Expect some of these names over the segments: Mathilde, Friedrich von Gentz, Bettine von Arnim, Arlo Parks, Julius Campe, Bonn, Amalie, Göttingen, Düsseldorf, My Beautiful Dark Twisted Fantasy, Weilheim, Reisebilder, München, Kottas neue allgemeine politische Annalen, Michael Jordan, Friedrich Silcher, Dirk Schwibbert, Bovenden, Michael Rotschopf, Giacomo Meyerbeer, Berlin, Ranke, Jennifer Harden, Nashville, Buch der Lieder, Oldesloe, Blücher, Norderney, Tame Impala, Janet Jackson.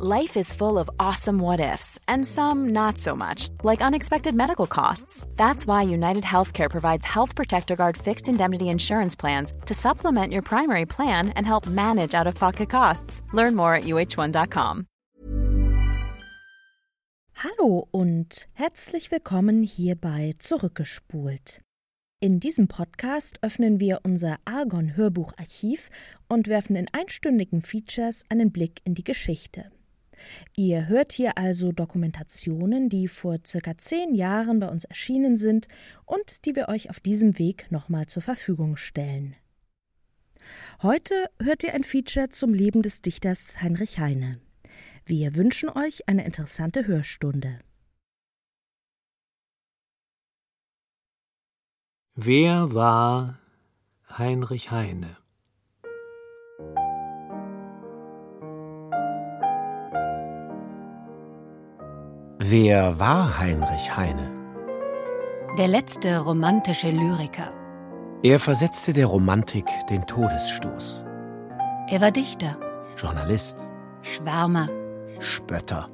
Life is full of awesome what-ifs, and some not so much, like unexpected medical costs. That's why United Healthcare provides Health Protector Guard fixed indemnity insurance plans to supplement your primary plan and help manage out-of-pocket costs. Learn more at uh1.com. Hallo und herzlich willkommen hier bei Zurückgespult. In diesem Podcast öffnen wir unser Argon-Hörbucharchiv und werfen in einstündigen Features einen Blick in die Geschichte. Ihr hört hier also Dokumentationen, die vor circa 10 Jahren bei uns erschienen sind und die wir euch auf diesem Weg nochmal zur Verfügung stellen. Heute hört ihr ein Feature zum Leben des Dichters Heinrich Heine. Wir wünschen euch eine interessante Hörstunde. Wer war Heinrich Heine? Wer war Heinrich Heine? Der letzte romantische Lyriker. Er versetzte der Romantik den Todesstoß. Er war Dichter, Journalist, Schwärmer, Spötter,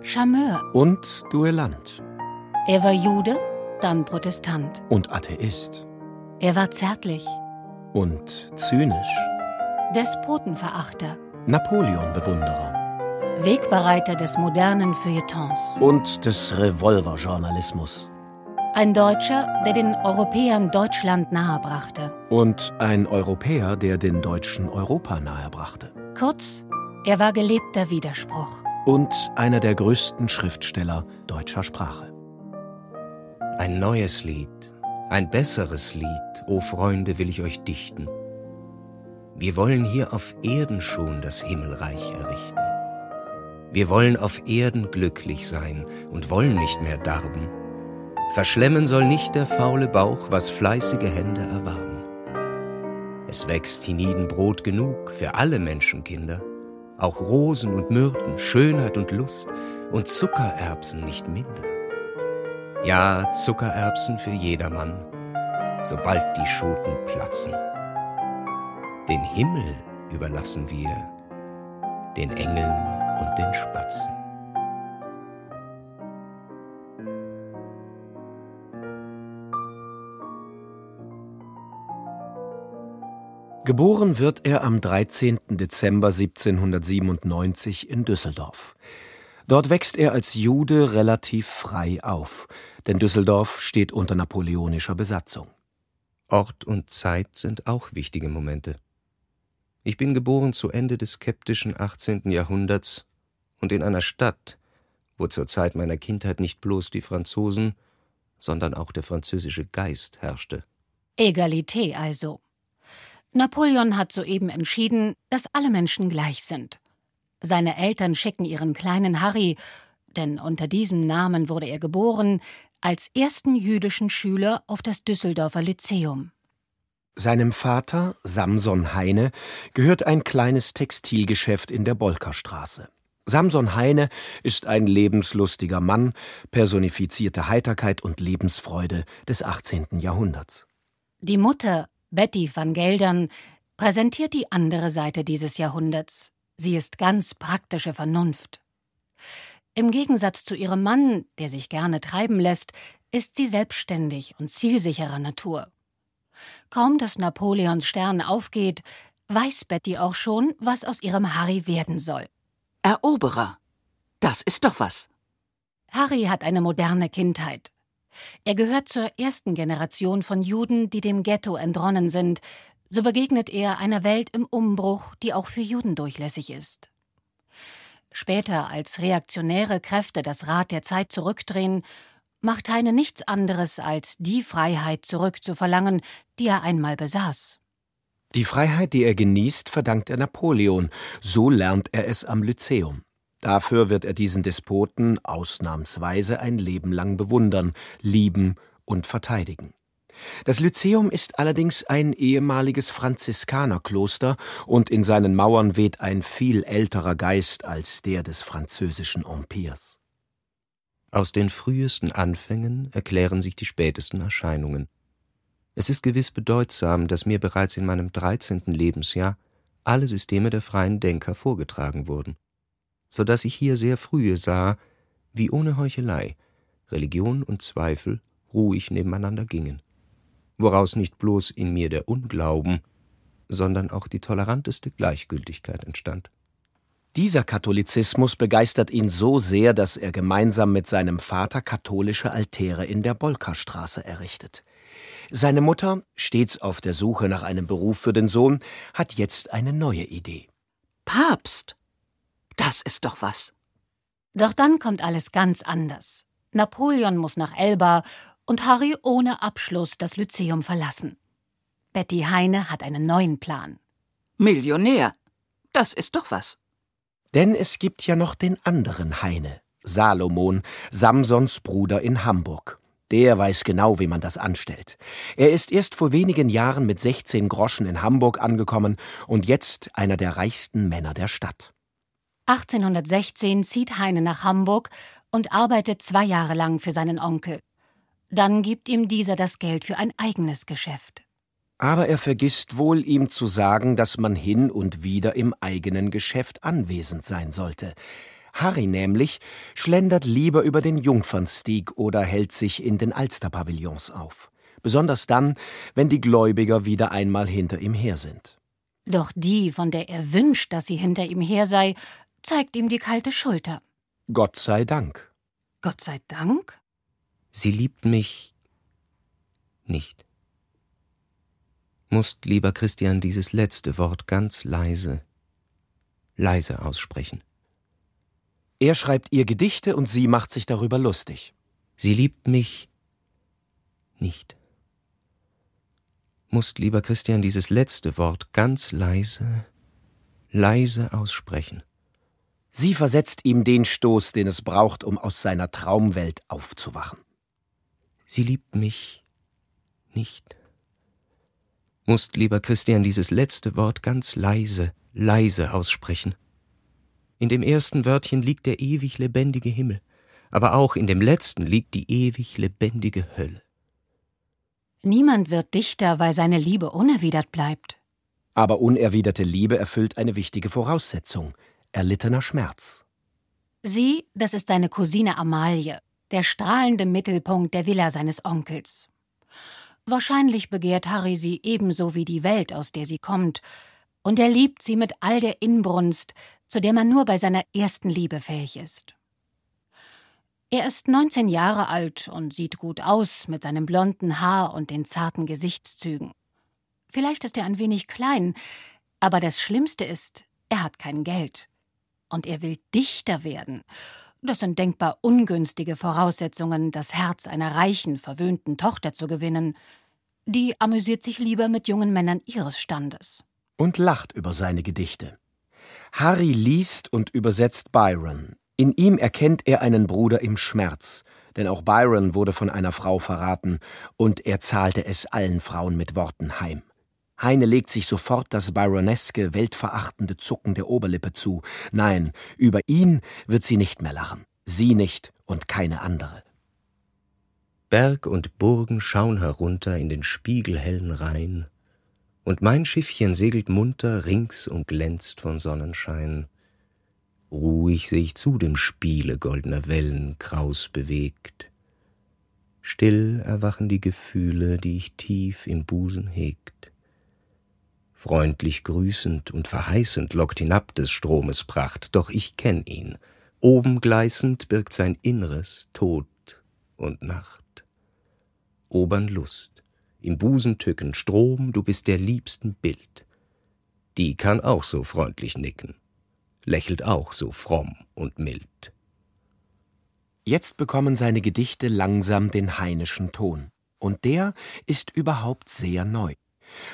Charmeur und Duellant. Er war Jude, dann Protestant. Und Atheist. Er war zärtlich. Und zynisch. Despotenverachter. Napoleon-Bewunderer. Wegbereiter des modernen Feuilletons. Und des Revolverjournalismus. Ein Deutscher, der den Europäern Deutschland nahebrachte. Und ein Europäer, der den Deutschen Europa nahebrachte. Kurz, er war gelebter Widerspruch. Und einer der größten Schriftsteller deutscher Sprache. Ein neues Lied, ein besseres Lied, o Freunde, will ich euch dichten. Wir wollen hier auf Erden schon das Himmelreich errichten. Wir wollen auf Erden glücklich sein und wollen nicht mehr darben. Verschlemmen soll nicht der faule Bauch, was fleißige Hände erwarben. Es wächst hienieden Brot genug für alle Menschenkinder, auch Rosen und Myrten, Schönheit und Lust und Zuckererbsen nicht minder. Ja, Zuckererbsen für jedermann, sobald die Schoten platzen. Den Himmel überlassen wir den Engeln und den Spatzen. Geboren wird er am 13. Dezember 1797 in Düsseldorf. Dort wächst er als Jude relativ frei auf, denn Düsseldorf steht unter napoleonischer Besatzung. Ort und Zeit sind auch wichtige Momente. Ich bin geboren zu Ende des skeptischen 18. Jahrhunderts und in einer Stadt, wo zur Zeit meiner Kindheit nicht bloß die Franzosen, sondern auch der französische Geist herrschte. Egalité also. Napoleon hat soeben entschieden, dass alle Menschen gleich sind. Seine Eltern schicken ihren kleinen Harry, denn unter diesem Namen wurde er geboren, als ersten jüdischen Schüler auf das Düsseldorfer Lyzeum. Seinem Vater, Samson Heine, gehört ein kleines Textilgeschäft in der Bolkerstraße. Samson Heine ist ein lebenslustiger Mann, personifizierte Heiterkeit und Lebensfreude des 18. Jahrhunderts. Die Mutter, Betty van Geldern, präsentiert die andere Seite dieses Jahrhunderts. Sie ist ganz praktische Vernunft. Im Gegensatz zu ihrem Mann, der sich gerne treiben lässt, ist sie selbstständig und zielsicherer Natur. Kaum, dass Napoleons Stern aufgeht, weiß Betty auch schon, was aus ihrem Harry werden soll. Eroberer. Das ist doch was. Harry hat eine moderne Kindheit. Er gehört zur ersten Generation von Juden, die dem Ghetto entronnen sind. So begegnet er einer Welt im Umbruch, die auch für Juden durchlässig ist. Später, als reaktionäre Kräfte das Rad der Zeit zurückdrehen, macht Heine nichts anderes, als die Freiheit zurückzuverlangen, die er einmal besaß. Die Freiheit, die er genießt, verdankt er Napoleon. So lernt er es am Lyzeum. Dafür wird er diesen Despoten ausnahmsweise ein Leben lang bewundern, lieben und verteidigen. Das Lyzeum ist allerdings ein ehemaliges Franziskanerkloster und in seinen Mauern weht ein viel älterer Geist als der des französischen Empires. Aus den frühesten Anfängen erklären sich die spätesten Erscheinungen. Es ist gewiss bedeutsam, dass mir bereits in meinem 13. Lebensjahr alle Systeme der freien Denker vorgetragen wurden. so dass ich hier sehr früh sah, wie ohne Heuchelei Religion und Zweifel ruhig nebeneinander gingen, woraus nicht bloß in mir der Unglauben, sondern auch die toleranteste Gleichgültigkeit entstand. Dieser Katholizismus begeistert ihn so sehr, dass er gemeinsam mit seinem Vater katholische Altäre in der Bolkerstraße errichtet. Seine Mutter, stets auf der Suche nach einem Beruf für den Sohn, hat jetzt eine neue Idee. Papst? Das ist doch was. Doch dann kommt alles ganz anders. Napoleon muss nach Elba und Harry ohne Abschluss das Lyzeum verlassen. Betty Heine hat einen neuen Plan. Millionär? Das ist doch was. Denn es gibt ja noch den anderen Heine, Salomon, Samsons Bruder in Hamburg. Der weiß genau, wie man das anstellt. Er ist erst vor wenigen Jahren mit 16 Groschen in Hamburg angekommen und jetzt einer der reichsten Männer der Stadt. 1816 zieht Heine nach Hamburg und arbeitet 2 Jahre lang für seinen Onkel. Dann gibt ihm dieser das Geld für ein eigenes Geschäft. Aber er vergisst wohl, ihm zu sagen, dass man hin und wieder im eigenen Geschäft anwesend sein sollte. Harry nämlich schlendert lieber über den Jungfernstieg oder hält sich in den Alsterpavillons auf. Besonders dann, wenn die Gläubiger wieder einmal hinter ihm her sind. Doch die, von der er wünscht, dass sie hinter ihm her sei, zeigt ihm die kalte Schulter. Gott sei Dank. Gott sei Dank? Sie liebt mich nicht. Musst, lieber Christian, dieses letzte Wort ganz leise aussprechen. Er schreibt ihr Gedichte und sie macht sich darüber lustig. Sie liebt mich nicht. Musst, lieber Christian, dieses letzte Wort ganz leise aussprechen. Sie versetzt ihm den Stoß, den es braucht, um aus seiner Traumwelt aufzuwachen. Sie liebt mich nicht. Musst, lieber Christian, dieses letzte Wort ganz leise aussprechen. In dem ersten Wörtchen liegt der ewig lebendige Himmel, aber auch in dem letzten liegt die ewig lebendige Hölle. Niemand wird Dichter, weil seine Liebe unerwidert bleibt. Aber unerwiderte Liebe erfüllt eine wichtige Voraussetzung: erlittener Schmerz. Sie, das ist seine Cousine Amalie, der strahlende Mittelpunkt der Villa seines Onkels. Wahrscheinlich begehrt Harry sie ebenso wie die Welt, aus der sie kommt, und er liebt sie mit all der Inbrunst, zu der man nur bei seiner ersten Liebe fähig ist. Er ist 19 Jahre alt und sieht gut aus mit seinem blonden Haar und den zarten Gesichtszügen. Vielleicht ist er ein wenig klein, aber das Schlimmste ist, er hat kein Geld. Und er will Dichter werden. Das sind denkbar ungünstige Voraussetzungen, das Herz einer reichen, verwöhnten Tochter zu gewinnen. Die amüsiert sich lieber mit jungen Männern ihres Standes. Und lacht über seine Gedichte. Harry liest und übersetzt Byron. In ihm erkennt er einen Bruder im Schmerz. Denn auch Byron wurde von einer Frau verraten und er zahlte es allen Frauen mit Worten heim. Heine legt sich sofort das byroneske, weltverachtende Zucken der Oberlippe zu. Nein, über ihn wird sie nicht mehr lachen. Sie nicht und keine andere. Berg und Burgen schauen herunter in den spiegelhellen Rhein, und mein Schiffchen segelt munter rings und glänzt von Sonnenschein. Ruhig seh ich zu dem Spiele goldener Wellen kraus bewegt. Still erwachen die Gefühle, die ich tief im Busen hegt. Freundlich grüßend und verheißend lockt hinab des Stromes Pracht, doch ich kenn ihn. Oben gleißend birgt sein Inneres Tod und Nacht. Obern Lust, im Busen Tücken, Strom, du bist der liebsten Bild. Die kann auch so freundlich nicken, lächelt auch so fromm und mild. Jetzt bekommen seine Gedichte langsam den heineschen Ton. Und der ist überhaupt sehr neu.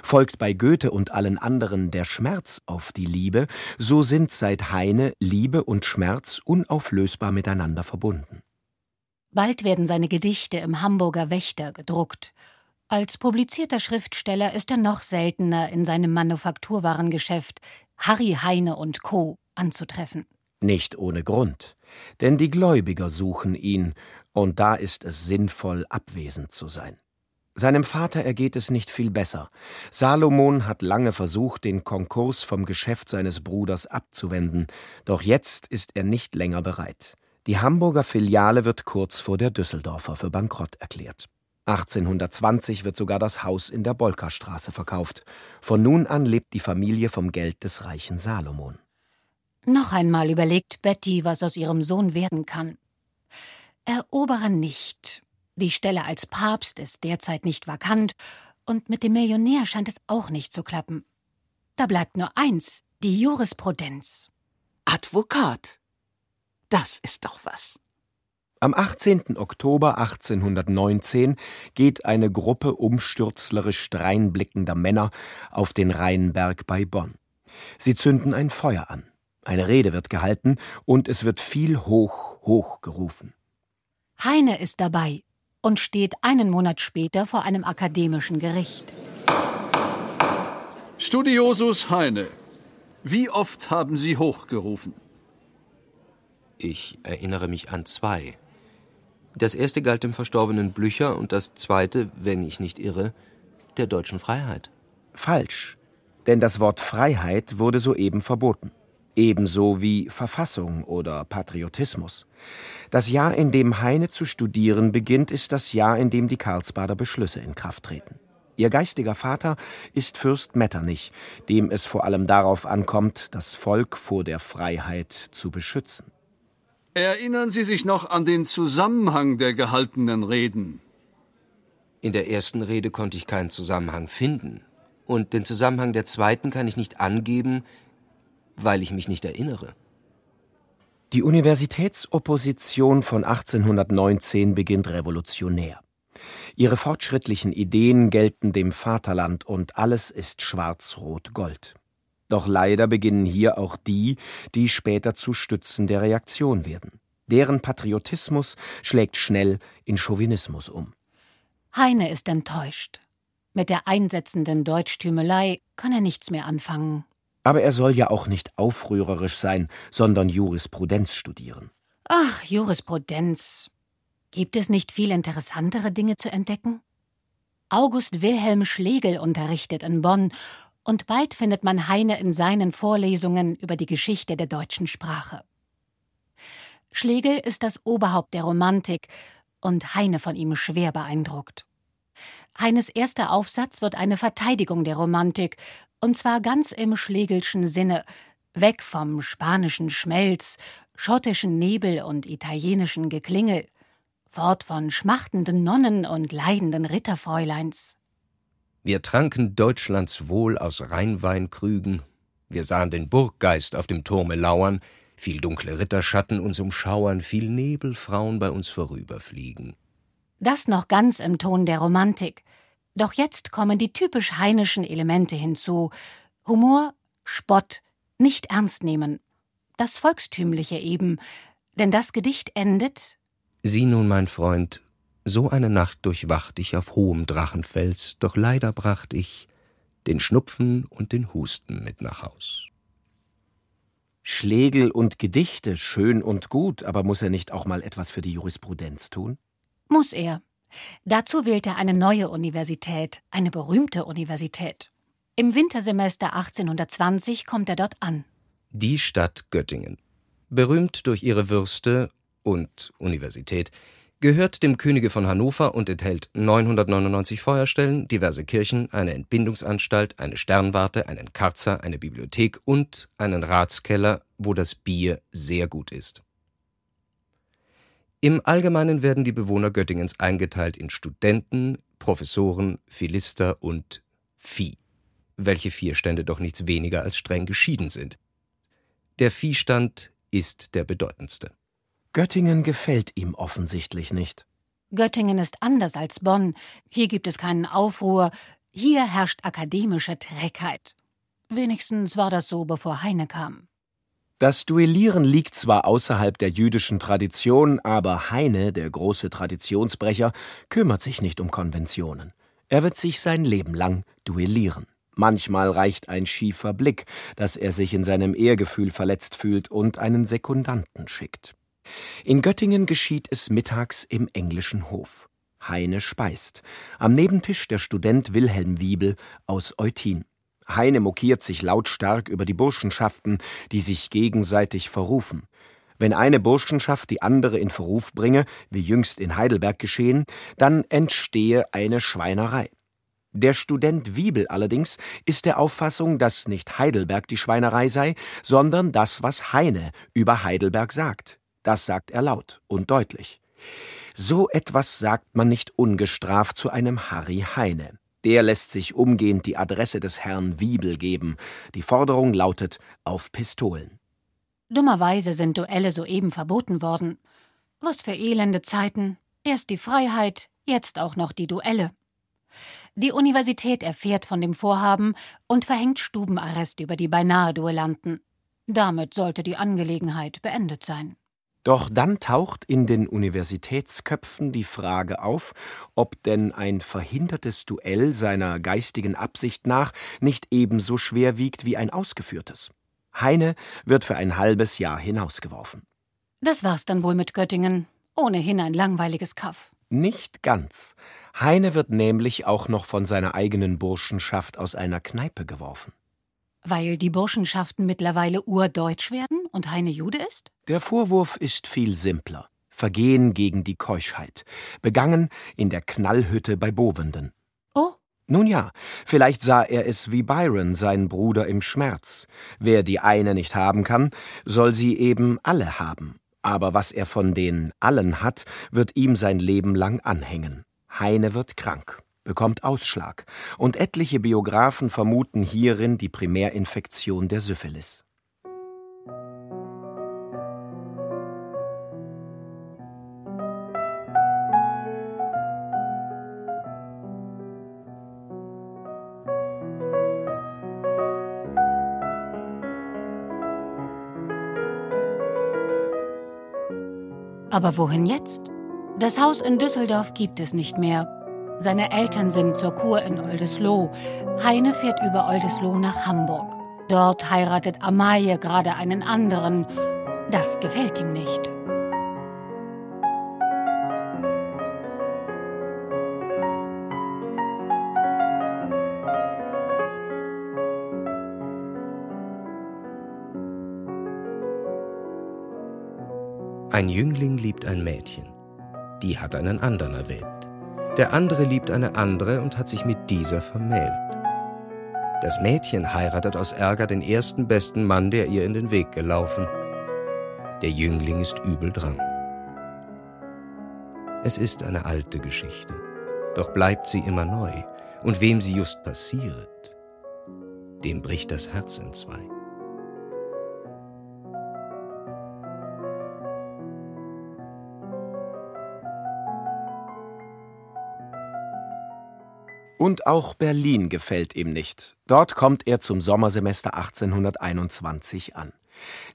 Folgt bei Goethe und allen anderen der Schmerz auf die Liebe, so sind seit Heine Liebe und Schmerz unauflösbar miteinander verbunden. Bald werden seine Gedichte im Hamburger Wächter gedruckt. Als publizierter Schriftsteller ist er noch seltener in seinem Manufakturwarengeschäft Harry Heine und Co. anzutreffen. Nicht ohne Grund, denn die Gläubiger suchen ihn, und da ist es sinnvoll, abwesend zu sein. Seinem Vater ergeht es nicht viel besser. Salomon hat lange versucht, den Konkurs vom Geschäft seines Bruders abzuwenden, doch jetzt ist er nicht länger bereit. Die Hamburger Filiale wird kurz vor der Düsseldorfer für bankrott erklärt. 1820 wird sogar das Haus in der Bolkerstraße verkauft. Von nun an lebt die Familie vom Geld des reichen Salomon. Noch einmal überlegt Betty, was aus ihrem Sohn werden kann. Eroberer nicht. Die Stelle als Papst ist derzeit nicht vakant und mit dem Millionär scheint es auch nicht zu klappen. Da bleibt nur eins, die Jurisprudenz. Advokat. Das ist doch was. Am 18. Oktober 1819 geht eine Gruppe umstürzlerisch dreinblickender Männer auf den Rheinberg bei Bonn. Sie zünden ein Feuer an. Eine Rede wird gehalten und es wird viel hoch, hoch gerufen. Heine ist dabei und steht einen Monat später vor einem akademischen Gericht. Studiosus Heine, wie oft haben Sie hochgerufen? Ich erinnere mich an 2. Das erste galt dem verstorbenen Blücher und das zweite, wenn ich nicht irre, der deutschen Freiheit. Falsch, denn das Wort Freiheit wurde soeben verboten. Ebenso wie Verfassung oder Patriotismus. Das Jahr, in dem Heine zu studieren beginnt, ist das Jahr, in dem die Karlsbader Beschlüsse in Kraft treten. Ihr geistiger Vater ist Fürst Metternich, dem es vor allem darauf ankommt, das Volk vor der Freiheit zu beschützen. Erinnern Sie sich noch an den Zusammenhang der gehaltenen Reden? In der ersten Rede konnte ich keinen Zusammenhang finden. Und den Zusammenhang der zweiten kann ich nicht angeben, weil ich mich nicht erinnere. Die Universitätsopposition von 1819 beginnt revolutionär. Ihre fortschrittlichen Ideen gelten dem Vaterland und alles ist schwarz-rot-gold. Doch leider beginnen hier auch die, die später zu Stützen der Reaktion werden. Deren Patriotismus schlägt schnell in Chauvinismus um. Heine ist enttäuscht. Mit der einsetzenden Deutschtümelei kann er nichts mehr anfangen. Aber er soll ja auch nicht aufrührerisch sein, sondern Jurisprudenz studieren. Ach, Jurisprudenz. Gibt es nicht viel interessantere Dinge zu entdecken? August Wilhelm Schlegel unterrichtet in Bonn und bald findet man Heine in seinen Vorlesungen über die Geschichte der deutschen Sprache. Schlegel ist das Oberhaupt der Romantik und Heine von ihm schwer beeindruckt. Heines erster Aufsatz wird eine Verteidigung der Romantik, und zwar ganz im Schlegelschen Sinne, weg vom spanischen Schmelz, schottischen Nebel und italienischen Geklingel, fort von schmachtenden Nonnen und leidenden Ritterfräuleins. Wir tranken Deutschlands Wohl aus Rheinweinkrügen, wir sahen den Burggeist auf dem Turme lauern, viel dunkle Ritterschatten uns umschauern, viel Nebelfrauen bei uns vorüberfliegen. Das noch ganz im Ton der Romantik. Doch jetzt kommen die typisch heinischen Elemente hinzu. Humor, Spott, nicht ernst nehmen. Das Volkstümliche eben. Denn das Gedicht endet: Sieh nun, mein Freund, so eine Nacht durchwacht ich auf hohem Drachenfels, doch leider bracht ich den Schnupfen und den Husten mit nach Haus. Schlegel und Gedichte, schön und gut, aber muss er nicht auch mal etwas für die Jurisprudenz tun? Muss er. Dazu wählt er eine neue Universität, eine berühmte Universität. Im Wintersemester 1820 kommt er dort an. Die Stadt Göttingen, berühmt durch ihre Würste und Universität, gehört dem Könige von Hannover und enthält 999 Feuerstellen, diverse Kirchen, eine Entbindungsanstalt, eine Sternwarte, einen Karzer, eine Bibliothek und einen Ratskeller, wo das Bier sehr gut ist. Im Allgemeinen werden die Bewohner Göttingens eingeteilt in Studenten, Professoren, Philister und Vieh, welche 4 Stände doch nichts weniger als streng geschieden sind. Der Viehstand ist der bedeutendste. Göttingen gefällt ihm offensichtlich nicht. Göttingen ist anders als Bonn. Hier gibt es keinen Aufruhr. Hier herrscht akademische Trägheit. Wenigstens war das so, bevor Heine kam. Das Duellieren liegt zwar außerhalb der jüdischen Tradition, aber Heine, der große Traditionsbrecher, kümmert sich nicht um Konventionen. Er wird sich sein Leben lang duellieren. Manchmal reicht ein schiefer Blick, dass er sich in seinem Ehrgefühl verletzt fühlt und einen Sekundanten schickt. In Göttingen geschieht es mittags im englischen Hof. Heine speist. Am Nebentisch der Student Wilhelm Wiebel aus Eutin. Heine mokiert sich lautstark über die Burschenschaften, die sich gegenseitig verrufen. Wenn eine Burschenschaft die andere in Verruf bringe, wie jüngst in Heidelberg geschehen, dann entstehe eine Schweinerei. Der Student Wiebel allerdings ist der Auffassung, dass nicht Heidelberg die Schweinerei sei, sondern das, was Heine über Heidelberg sagt. Das sagt er laut und deutlich. So etwas sagt man nicht ungestraft zu einem Harry Heine. Der lässt sich umgehend die Adresse des Herrn Wiebel geben. Die Forderung lautet: auf Pistolen. Dummerweise sind Duelle soeben verboten worden. Was für elende Zeiten. Erst die Freiheit, jetzt auch noch die Duelle. Die Universität erfährt von dem Vorhaben und verhängt Stubenarrest über die beinahe Duellanten. Damit sollte die Angelegenheit beendet sein. Doch dann taucht in den Universitätsköpfen die Frage auf, ob denn ein verhindertes Duell seiner geistigen Absicht nach nicht ebenso schwer wiegt wie ein ausgeführtes. Heine wird für ein halbes Jahr hinausgeworfen. Das war's dann wohl mit Göttingen. Ohnehin ein langweiliges Kaff. Nicht ganz. Heine wird nämlich auch noch von seiner eigenen Burschenschaft aus einer Kneipe geworfen. Weil die Burschenschaften mittlerweile urdeutsch werden und Heine Jude ist? Der Vorwurf ist viel simpler. Vergehen gegen die Keuschheit. Begangen in der Knallhütte bei Bovenden. Oh. Nun ja, vielleicht sah er es wie Byron, sein Bruder im Schmerz. Wer die eine nicht haben kann, soll sie eben alle haben. Aber was er von den allen hat, wird ihm sein Leben lang anhängen. Heine wird krank, bekommt Ausschlag, und etliche Biographen vermuten hierin die Primärinfektion der Syphilis. Aber wohin jetzt? Das Haus in Düsseldorf gibt es nicht mehr. Seine Eltern sind zur Kur in Oldesloe. Heine fährt über Oldesloe nach Hamburg. Dort heiratet Amalie gerade einen anderen. Das gefällt ihm nicht. Ein Jüngling liebt ein Mädchen. Die hat einen anderen erwählt. Der andere liebt eine andere und hat sich mit dieser vermählt. Das Mädchen heiratet aus Ärger den ersten besten Mann, der ihr in den Weg gelaufen. Der Jüngling ist übel dran. Es ist eine alte Geschichte, doch bleibt sie immer neu. Und wem sie just passiert, dem bricht das Herz entzwei. Und auch Berlin gefällt ihm nicht. Dort kommt er zum Sommersemester 1821 an.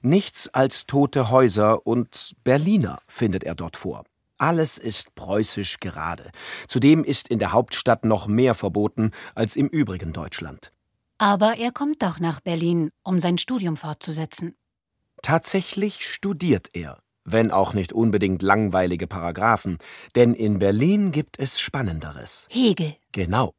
Nichts als tote Häuser und Berliner findet er dort vor. Alles ist preußisch gerade. Zudem ist in der Hauptstadt noch mehr verboten als im übrigen Deutschland. Aber er kommt doch nach Berlin, um sein Studium fortzusetzen. Tatsächlich studiert er, wenn auch nicht unbedingt langweilige Paragraphen, denn in Berlin gibt es Spannenderes. Hegel. Genau.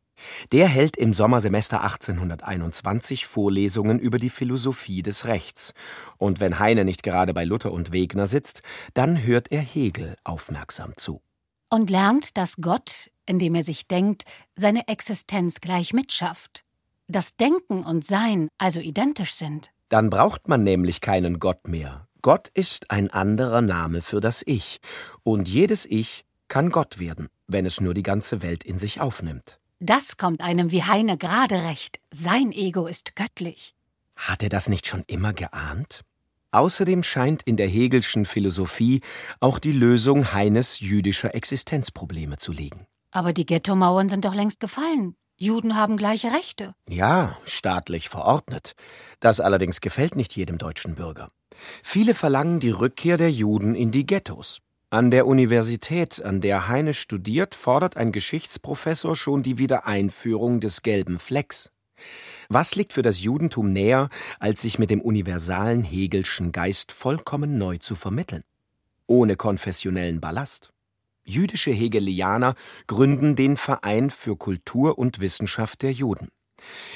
Der hält im Sommersemester 1821 Vorlesungen über die Philosophie des Rechts. Und wenn Heine nicht gerade bei Luther und Wegner sitzt, dann hört er Hegel aufmerksam zu. Und lernt, dass Gott, indem er sich denkt, seine Existenz gleich mitschafft. Dass Denken und Sein also identisch sind. Dann braucht man nämlich keinen Gott mehr. Gott ist ein anderer Name für das Ich. Und jedes Ich kann Gott werden, wenn es nur die ganze Welt in sich aufnimmt. Das kommt einem wie Heine gerade recht. Sein Ego ist göttlich. Hat er das nicht schon immer geahnt? Außerdem scheint in der Hegelschen Philosophie auch die Lösung Heines jüdischer Existenzprobleme zu liegen. Aber die Ghettomauern sind doch längst gefallen. Juden haben gleiche Rechte. Ja, staatlich verordnet. Das allerdings gefällt nicht jedem deutschen Bürger. Viele verlangen die Rückkehr der Juden in die Ghettos. An der Universität, an der Heine studiert, fordert ein Geschichtsprofessor schon die Wiedereinführung des gelben Flecks. Was liegt für das Judentum näher, als sich mit dem universalen Hegelschen Geist vollkommen neu zu vermitteln? Ohne konfessionellen Ballast. Jüdische Hegelianer gründen den Verein für Kultur und Wissenschaft der Juden.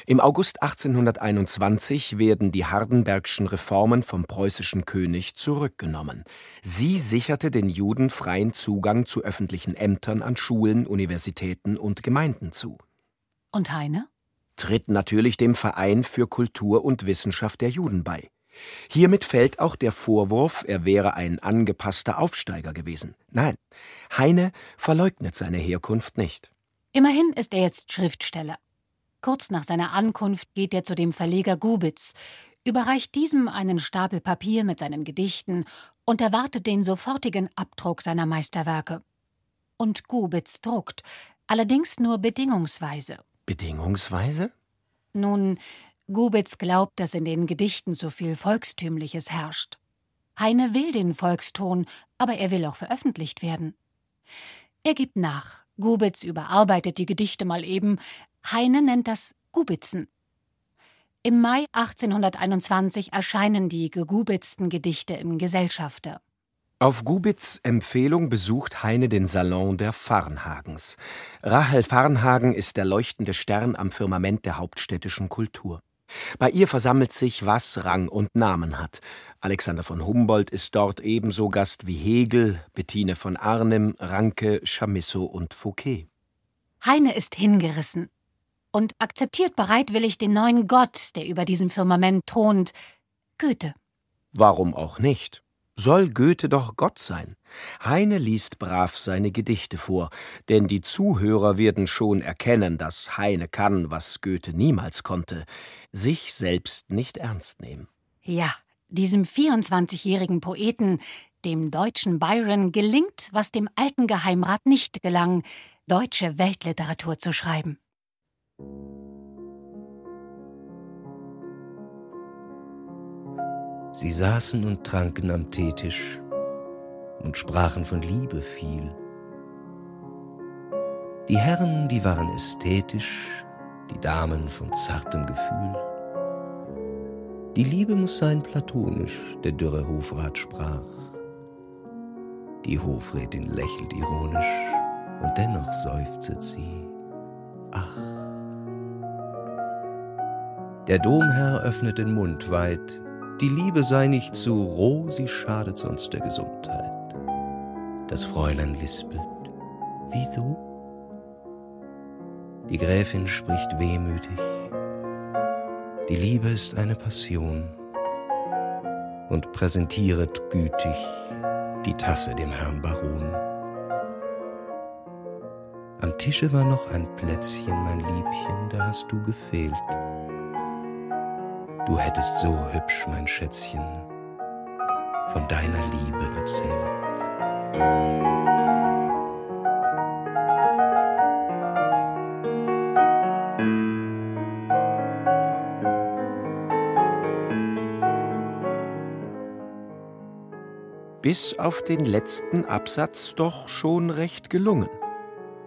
Im August 1821 werden die Hardenbergschen Reformen vom preußischen König zurückgenommen. Sie sicherte den Juden freien Zugang zu öffentlichen Ämtern an Schulen, Universitäten und Gemeinden zu. Und Heine? Tritt natürlich dem Verein für Kultur und Wissenschaft der Juden bei. Hiermit fällt auch der Vorwurf, er wäre ein angepasster Aufsteiger gewesen. Nein, Heine verleugnet seine Herkunft nicht. Immerhin ist er jetzt Schriftsteller. Kurz nach seiner Ankunft geht er zu dem Verleger Gubitz, überreicht diesem einen Stapel Papier mit seinen Gedichten und erwartet den sofortigen Abdruck seiner Meisterwerke. Und Gubitz druckt, allerdings nur bedingungsweise. Bedingungsweise? Nun, Gubitz glaubt, dass in den Gedichten so viel Volkstümliches herrscht. Heine will den Volkston, aber er will auch veröffentlicht werden. Er gibt nach. Gubitz überarbeitet die Gedichte mal eben. Heine nennt das Gubitzen. Im Mai 1821 erscheinen die gegubitzten Gedichte im Gesellschafter. Auf Gubitz' Empfehlung besucht Heine den Salon der Varnhagens. Rahel Varnhagen ist der leuchtende Stern am Firmament der hauptstädtischen Kultur. Bei ihr versammelt sich, was Rang und Namen hat. Alexander von Humboldt ist dort ebenso Gast wie Hegel, Bettine von Arnim, Ranke, Chamisso und Fouquet. Heine ist hingerissen und akzeptiert bereitwillig den neuen Gott, der über diesem Firmament thront, Goethe. Warum auch nicht? Soll Goethe doch Gott sein? Heine liest brav seine Gedichte vor, denn die Zuhörer werden schon erkennen, dass Heine kann, was Goethe niemals konnte, sich selbst nicht ernst nehmen. Ja, diesem 24-jährigen Poeten, dem deutschen Byron, gelingt, was dem alten Geheimrat nicht gelang, deutsche Weltliteratur zu schreiben. Sie saßen und tranken am Teetisch und sprachen von Liebe viel. Die Herren, die waren ästhetisch, die Damen von zartem Gefühl. Die Liebe muss sein platonisch, der dürre Hofrat sprach. Die Hofrätin lächelt ironisch und dennoch seufzet sie, ach. Der Domherr öffnet den Mund weit, die Liebe sei nicht zu roh, sie schadet sonst der Gesundheit. Das Fräulein lispelt, wieso? Die Gräfin spricht wehmütig, die Liebe ist eine Passion und präsentieret gütig die Tasse dem Herrn Baron. Am Tische war noch ein Plätzchen, mein Liebchen, da hast du gefehlt. Du hättest so hübsch, mein Schätzchen, von deiner Liebe erzählt. Bis auf den letzten Absatz doch schon recht gelungen.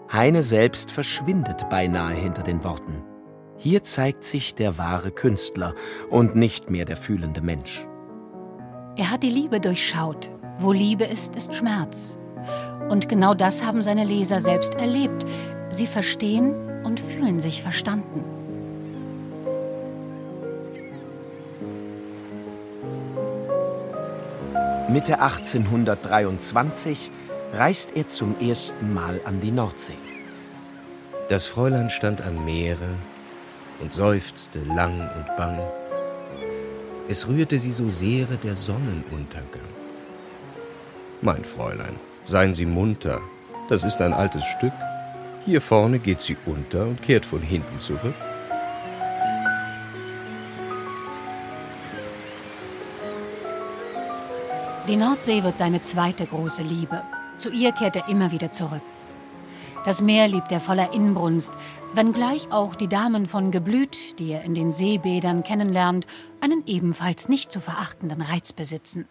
Heine selbst verschwindet beinahe hinter den Worten. Hier zeigt sich der wahre Künstler und nicht mehr der fühlende Mensch. Er hat die Liebe durchschaut. Wo Liebe ist, ist Schmerz. Und genau das haben seine Leser selbst erlebt. Sie verstehen und fühlen sich verstanden. Mitte 1823 reist er zum ersten Mal an die Nordsee. Das Fräulein stand am Meere und seufzte lang und bang. Es rührte sie so sehre der Sonnenuntergang. Mein Fräulein, seien Sie munter, das ist ein altes Stück. Hier vorne geht sie unter und kehrt von hinten zurück. Die Nordsee wird seine zweite große Liebe. Zu ihr kehrt er immer wieder zurück. Das Meer liebt er voller Inbrunst, wenngleich auch die Damen von Geblüt, die er in den Seebädern kennenlernt, einen ebenfalls nicht zu verachtenden Reiz besitzen.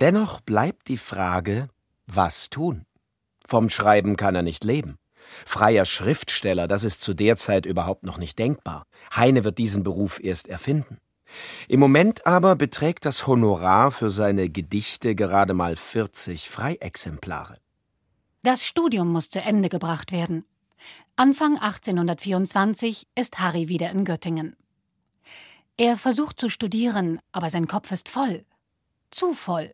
Dennoch bleibt die Frage, was tun? Vom Schreiben kann er nicht leben. Freier Schriftsteller, das ist zu der Zeit überhaupt noch nicht denkbar. Heine wird diesen Beruf erst erfinden. Im Moment aber beträgt das Honorar für seine Gedichte gerade mal 40 Freiexemplare. Das Studium muss zu Ende gebracht werden. Anfang 1824 ist Harry wieder in Göttingen. Er versucht zu studieren, aber sein Kopf ist voll. Zu voll.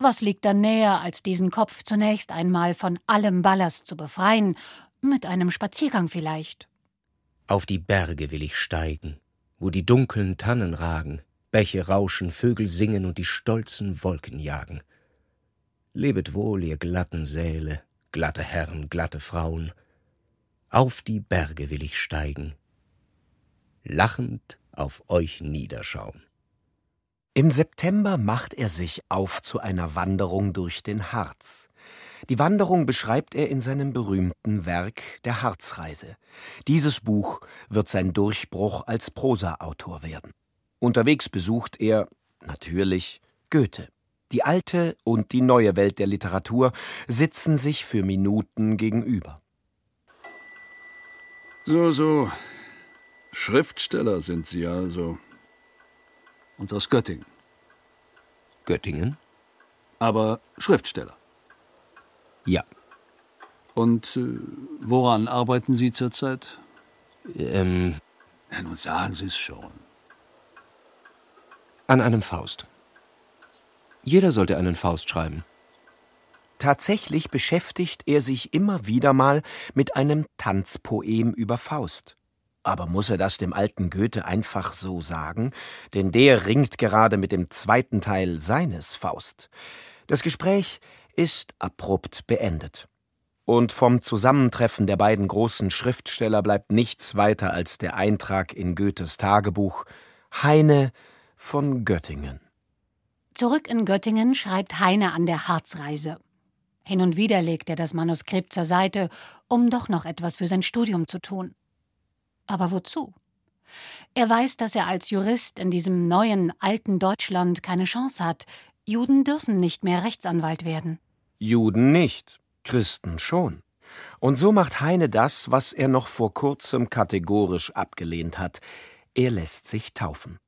Was liegt da näher, als diesen Kopf zunächst einmal von allem Ballast zu befreien, mit einem Spaziergang vielleicht? Auf die Berge will ich steigen, wo die dunkeln Tannen ragen, Bäche rauschen, Vögel singen und die stolzen Wolken jagen. Lebet wohl, ihr glatten Säle, glatte Herren, glatte Frauen. Auf die Berge will ich steigen, lachend auf euch niederschauen. Im September macht er sich auf zu einer Wanderung durch den Harz. Die Wanderung beschreibt er in seinem berühmten Werk der Harzreise. Dieses Buch wird sein Durchbruch als Prosaautor werden. Unterwegs besucht er, natürlich, Goethe. Die alte und die neue Welt der Literatur sitzen sich für Minuten gegenüber. So. Schriftsteller sind Sie also. Und aus Göttingen. Göttingen? Aber Schriftsteller. Ja. Und woran arbeiten Sie zurzeit? Ja, nun sagen Sie es schon. An einem Faust. Jeder sollte einen Faust schreiben. Tatsächlich beschäftigt er sich immer wieder mal mit einem Tanzpoem über Faust. Aber muss er das dem alten Goethe einfach so sagen? Denn der ringt gerade mit dem zweiten Teil seines Faust. Das Gespräch ist abrupt beendet. Und vom Zusammentreffen der beiden großen Schriftsteller bleibt nichts weiter als der Eintrag in Goethes Tagebuch: Heine von Göttingen. Zurück in Göttingen schreibt Heine an der Harzreise. Hin und wieder legt er das Manuskript zur Seite, um doch noch etwas für sein Studium zu tun. Aber wozu? Er weiß, dass er als Jurist in diesem neuen, alten Deutschland keine Chance hat. Juden dürfen nicht mehr Rechtsanwalt werden. Juden nicht, Christen schon. Und so macht Heine das, was er noch vor kurzem kategorisch abgelehnt hat. Er lässt sich taufen.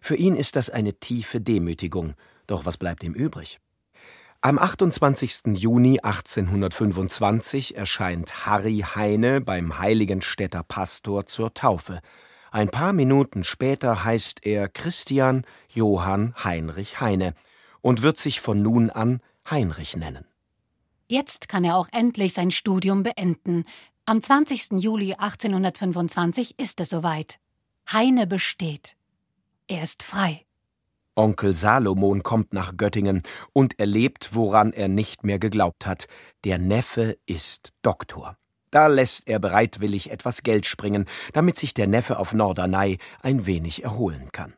Für ihn ist das eine tiefe Demütigung. Doch was bleibt ihm übrig? Am 28. Juni 1825 erscheint Harry Heine beim Heiligenstädter Pastor zur Taufe. Ein paar Minuten später heißt er Christian Johann Heinrich Heine und wird sich von nun an Heinrich nennen. Jetzt kann er auch endlich sein Studium beenden. Am 20. Juli 1825 ist es soweit. Heine besteht. Er ist frei. Onkel Salomon kommt nach Göttingen und erlebt, woran er nicht mehr geglaubt hat. Der Neffe ist Doktor. Da lässt er bereitwillig etwas Geld springen, damit sich der Neffe auf Norderney ein wenig erholen kann.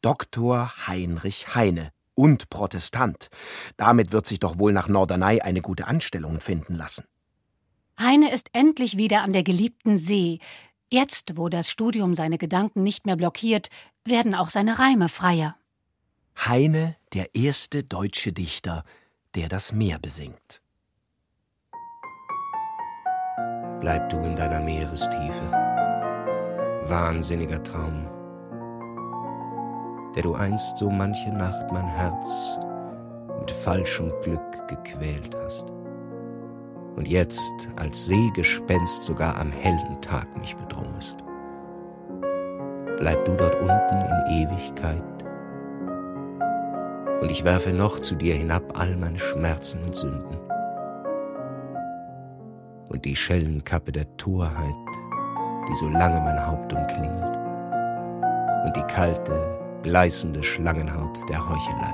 Doktor Heinrich Heine und Protestant. Damit wird sich doch wohl nach Norderney eine gute Anstellung finden lassen. Heine ist endlich wieder an der geliebten See. Jetzt, wo das Studium seine Gedanken nicht mehr blockiert, werden auch seine Reime freier. Heine, der erste deutsche Dichter, der das Meer besingt. Bleib du in deiner Meerestiefe, wahnsinniger Traum, der du einst so manche Nacht mein Herz mit falschem Glück gequält hast und jetzt als Seegespenst sogar am hellen Tag mich bedrohest. Bleib du dort unten in Ewigkeit, und ich werfe noch zu dir hinab all meine Schmerzen und Sünden. Und die Schellenkappe der Torheit, die so lange mein Haupt umklingelt. Und die kalte, gleißende Schlangenhaut der Heuchelei,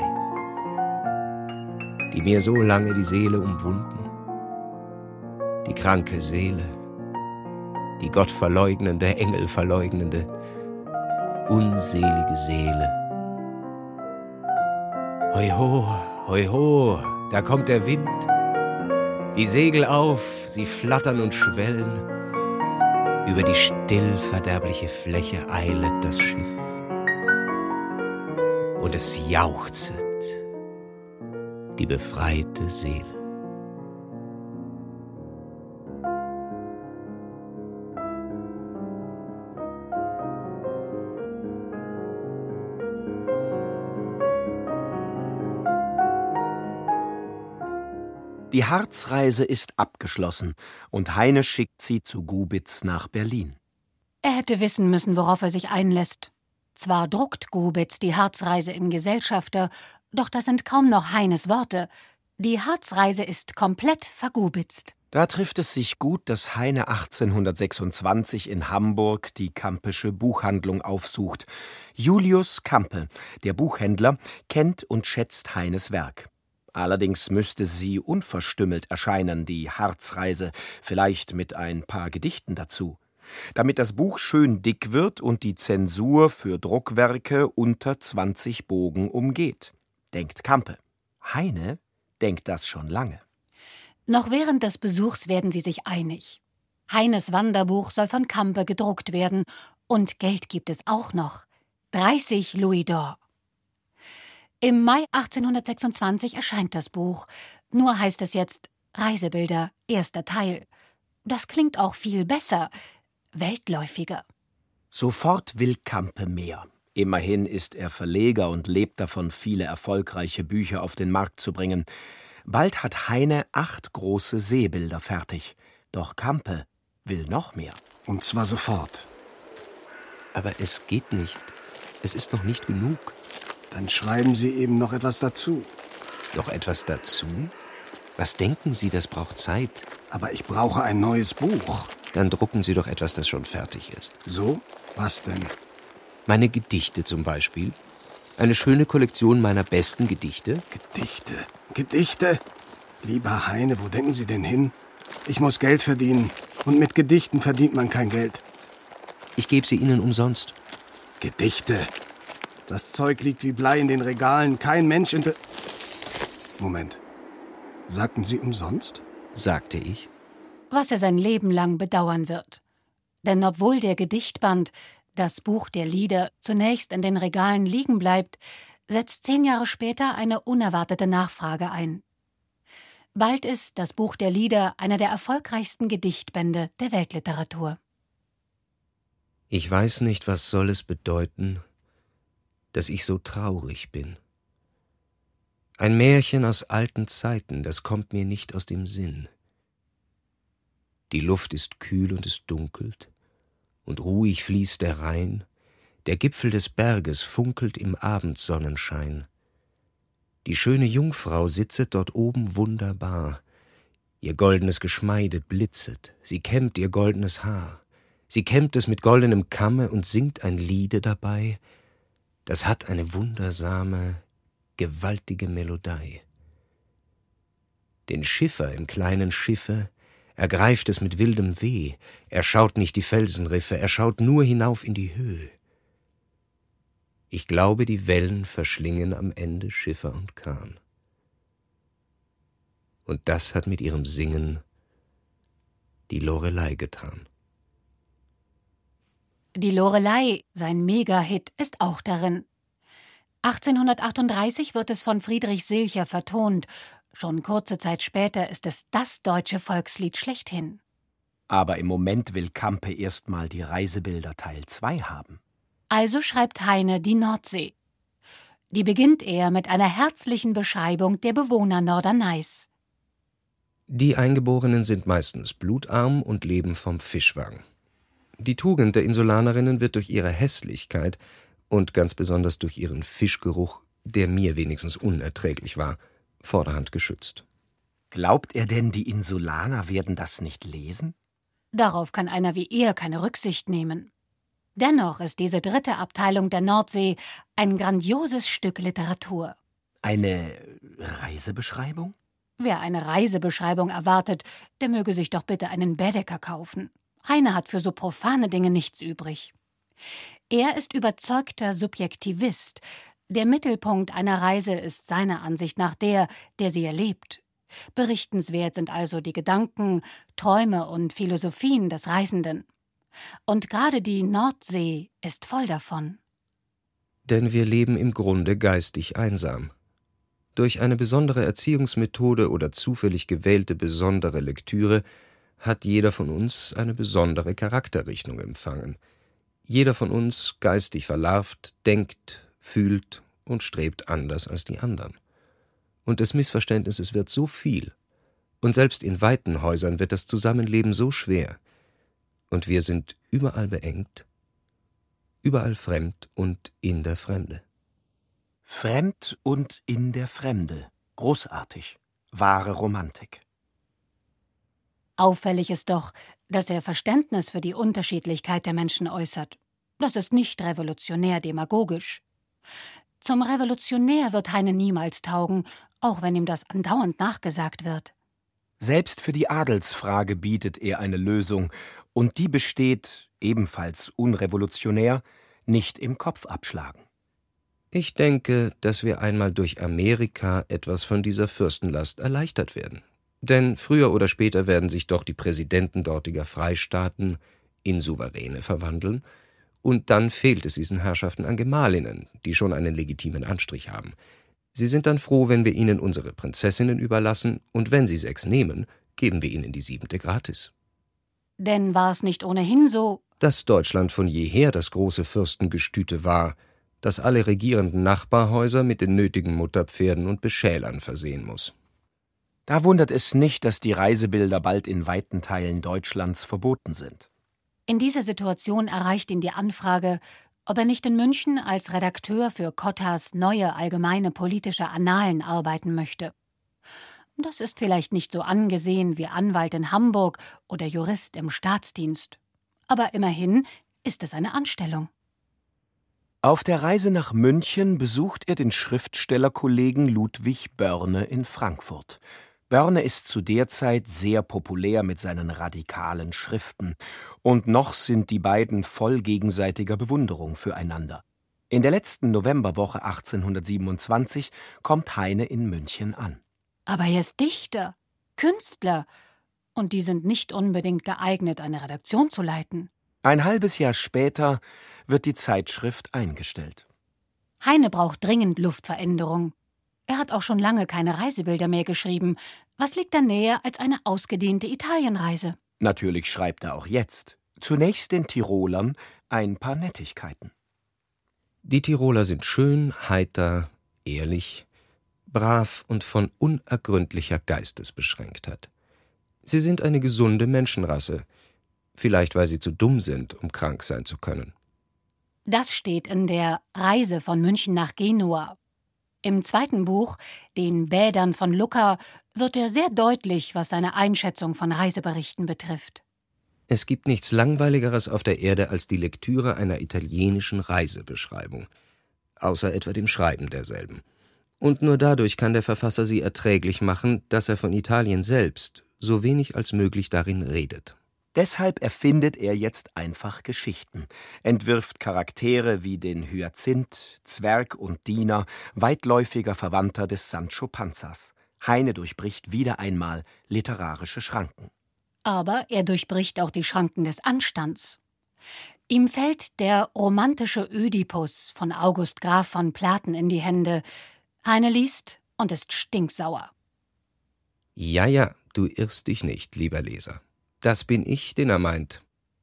die mir so lange die Seele umwunden. Die kranke Seele, die gottverleugnende, engelverleugnende, unselige Seele. Hoi ho, da kommt der Wind. Die Segel auf, sie flattern und schwellen. Über die still verderbliche Fläche eilet das Schiff. Und es jauchzet die befreite Seele. Die Harzreise ist abgeschlossen und Heine schickt sie zu Gubitz nach Berlin. Er hätte wissen müssen, worauf er sich einlässt. Zwar druckt Gubitz die Harzreise im Gesellschafter, doch das sind kaum noch Heines Worte. Die Harzreise ist komplett vergubitzt. Da trifft es sich gut, dass Heine 1826 in Hamburg die Campesche Buchhandlung aufsucht. Julius Campe, der Buchhändler, kennt und schätzt Heines Werk. Allerdings müsste sie unverstümmelt erscheinen, die Harzreise, vielleicht mit ein paar Gedichten dazu. Damit das Buch schön dick wird und die Zensur für Druckwerke unter 20 Bogen umgeht, denkt Campe. Heine denkt das schon lange. Noch während des Besuchs werden sie sich einig. Heines Wanderbuch soll von Campe gedruckt werden und Geld gibt es auch noch. 30 Louis d'Or. Im Mai 1826 erscheint das Buch. Nur heißt es jetzt Reisebilder, erster Teil. Das klingt auch viel besser, weltläufiger. Sofort will Campe mehr. Immerhin ist er Verleger und lebt davon, viele erfolgreiche Bücher auf den Markt zu bringen. Bald hat Heine 8 große Seebilder fertig. Doch Campe will noch mehr. Und zwar sofort. Aber es geht nicht. Es ist noch nicht genug. Dann schreiben Sie eben noch etwas dazu. Noch etwas dazu? Was denken Sie, das braucht Zeit? Aber ich brauche ein neues Buch. Dann drucken Sie doch etwas, das schon fertig ist. So? Was denn? Meine Gedichte zum Beispiel. Eine schöne Kollektion meiner besten Gedichte. Gedichte? Lieber Heine, wo denken Sie denn hin? Ich muss Geld verdienen. Und mit Gedichten verdient man kein Geld. Ich gebe sie Ihnen umsonst. Gedichte? Das Zeug liegt wie Blei in den Regalen. Kein Mensch Moment. Sagten Sie umsonst? Sagte ich. Was er sein Leben lang bedauern wird. Denn obwohl der Gedichtband, das Buch der Lieder, zunächst in den Regalen liegen bleibt, setzt 10 Jahre später eine unerwartete Nachfrage ein. Bald ist das Buch der Lieder einer der erfolgreichsten Gedichtbände der Weltliteratur. Ich weiß nicht, was soll es bedeuten, dass ich so traurig bin. Ein Märchen aus alten Zeiten, das kommt mir nicht aus dem Sinn. Die Luft ist kühl und es dunkelt, und ruhig fließt der Rhein, der Gipfel des Berges funkelt im Abendsonnenschein. Die schöne Jungfrau sitzet dort oben wunderbar, ihr goldenes Geschmeide blitzet, sie kämmt ihr goldenes Haar, sie kämmt es mit goldenem Kamme und singt ein Liede dabei, das hat eine wundersame, gewaltige Melodei. Den Schiffer im kleinen Schiffe ergreift es mit wildem Weh, er schaut nicht die Felsenriffe, er schaut nur hinauf in die Höhe. Ich glaube, die Wellen verschlingen am Ende Schiffer und Kahn. Und das hat mit ihrem Singen die Lorelei getan. Die Lorelei, sein Mega-Hit, ist auch darin. 1838 wird es von Friedrich Silcher vertont. Schon kurze Zeit später ist es das deutsche Volkslied schlechthin. Aber im Moment will Campe erstmal die Reisebilder Teil 2 haben. Also schreibt Heine die Nordsee. Die beginnt er mit einer herzlichen Beschreibung der Bewohner Norderneys. Die Eingeborenen sind meistens blutarm und leben vom Fischfang. Die Tugend der Insulanerinnen wird durch ihre Hässlichkeit und ganz besonders durch ihren Fischgeruch, der mir wenigstens unerträglich war, vorderhand geschützt. Glaubt er denn, die Insulaner werden das nicht lesen? Darauf kann einer wie er keine Rücksicht nehmen. Dennoch ist diese dritte Abteilung der Nordsee ein grandioses Stück Literatur. Eine Reisebeschreibung? Wer eine Reisebeschreibung erwartet, der möge sich doch bitte einen Baedeker kaufen. Heine hat für so profane Dinge nichts übrig. Er ist überzeugter Subjektivist. Der Mittelpunkt einer Reise ist seiner Ansicht nach der, der sie erlebt. Berichtenswert sind also die Gedanken, Träume und Philosophien des Reisenden. Und gerade die Nordsee ist voll davon. Denn wir leben im Grunde geistig einsam. Durch eine besondere Erziehungsmethode oder zufällig gewählte besondere Lektüre hat jeder von uns eine besondere Charakterrichtung empfangen. Jeder von uns geistig verlarvt, denkt, fühlt und strebt anders als die anderen. Und des Missverständnisses wird so viel, Und selbst in weiten Häusern wird das Zusammenleben so schwer. Und wir sind überall beengt, überall fremd und in der Fremde. Fremd und in der Fremde. Großartig. Wahre Romantik. Auffällig ist doch, dass er Verständnis für die Unterschiedlichkeit der Menschen äußert. Das ist nicht revolutionär demagogisch. Zum Revolutionär wird Heine niemals taugen, auch wenn ihm das andauernd nachgesagt wird. Selbst für die Adelsfrage bietet er eine Lösung, und die besteht, ebenfalls unrevolutionär, nicht im Kopf abschlagen. Ich denke, dass wir einmal durch Amerika etwas von dieser Fürstenlast erleichtert werden. Denn früher oder später werden sich doch die Präsidenten dortiger Freistaaten in Souveräne verwandeln, und dann fehlt es diesen Herrschaften an Gemahlinnen, die schon einen legitimen Anstrich haben. Sie sind dann froh, wenn wir ihnen unsere Prinzessinnen überlassen, und wenn sie 6 nehmen, geben wir ihnen die 7. gratis. Denn war es nicht ohnehin so, dass Deutschland von jeher das große Fürstengestüte war, das alle regierenden Nachbarhäuser mit den nötigen Mutterpferden und Beschälern versehen muss. Da wundert es nicht, dass die Reisebilder bald in weiten Teilen Deutschlands verboten sind. In dieser Situation erreicht ihn die Anfrage, ob er nicht in München als Redakteur für Kottas neue allgemeine politische Annalen arbeiten möchte. Das ist vielleicht nicht so angesehen wie Anwalt in Hamburg oder Jurist im Staatsdienst. Aber immerhin ist es eine Anstellung. Auf der Reise nach München besucht er den Schriftstellerkollegen Ludwig Börne in Frankfurt. Börne ist zu der Zeit sehr populär mit seinen radikalen Schriften, und noch sind die beiden voll gegenseitiger Bewunderung füreinander. In der letzten Novemberwoche 1827 kommt Heine in München an. Aber er ist Dichter, Künstler, und die sind nicht unbedingt geeignet, eine Redaktion zu leiten. Ein halbes Jahr später wird die Zeitschrift eingestellt. Heine braucht dringend Luftveränderung. Er hat auch schon lange keine Reisebilder mehr geschrieben. Was liegt da näher als eine ausgedehnte Italienreise? Natürlich schreibt er auch jetzt. Zunächst den Tirolern ein paar Nettigkeiten. Die Tiroler sind schön, heiter, ehrlich, brav und von unergründlicher Geistesbeschränktheit. Sie sind eine gesunde Menschenrasse. Vielleicht, weil sie zu dumm sind, um krank sein zu können. Das steht in der Reise von München nach Genua. Im zweiten Buch, den Bädern von Lucca, wird er sehr deutlich, was seine Einschätzung von Reiseberichten betrifft. Es gibt nichts Langweiligeres auf der Erde als die Lektüre einer italienischen Reisebeschreibung, außer etwa dem Schreiben derselben. Und nur dadurch kann der Verfasser sie erträglich machen, dass er von Italien selbst so wenig als möglich darin redet. Deshalb erfindet er jetzt einfach Geschichten, entwirft Charaktere wie den Hyazinth, Zwerg und Diener, weitläufiger Verwandter des Sancho Panzas. Heine durchbricht wieder einmal literarische Schranken. Aber er durchbricht auch die Schranken des Anstands. Ihm fällt der romantische Ödipus von August Graf von Platen in die Hände. Heine liest und ist stinksauer. Ja, ja, du irrst dich nicht, lieber Leser. Das bin ich, den er meint.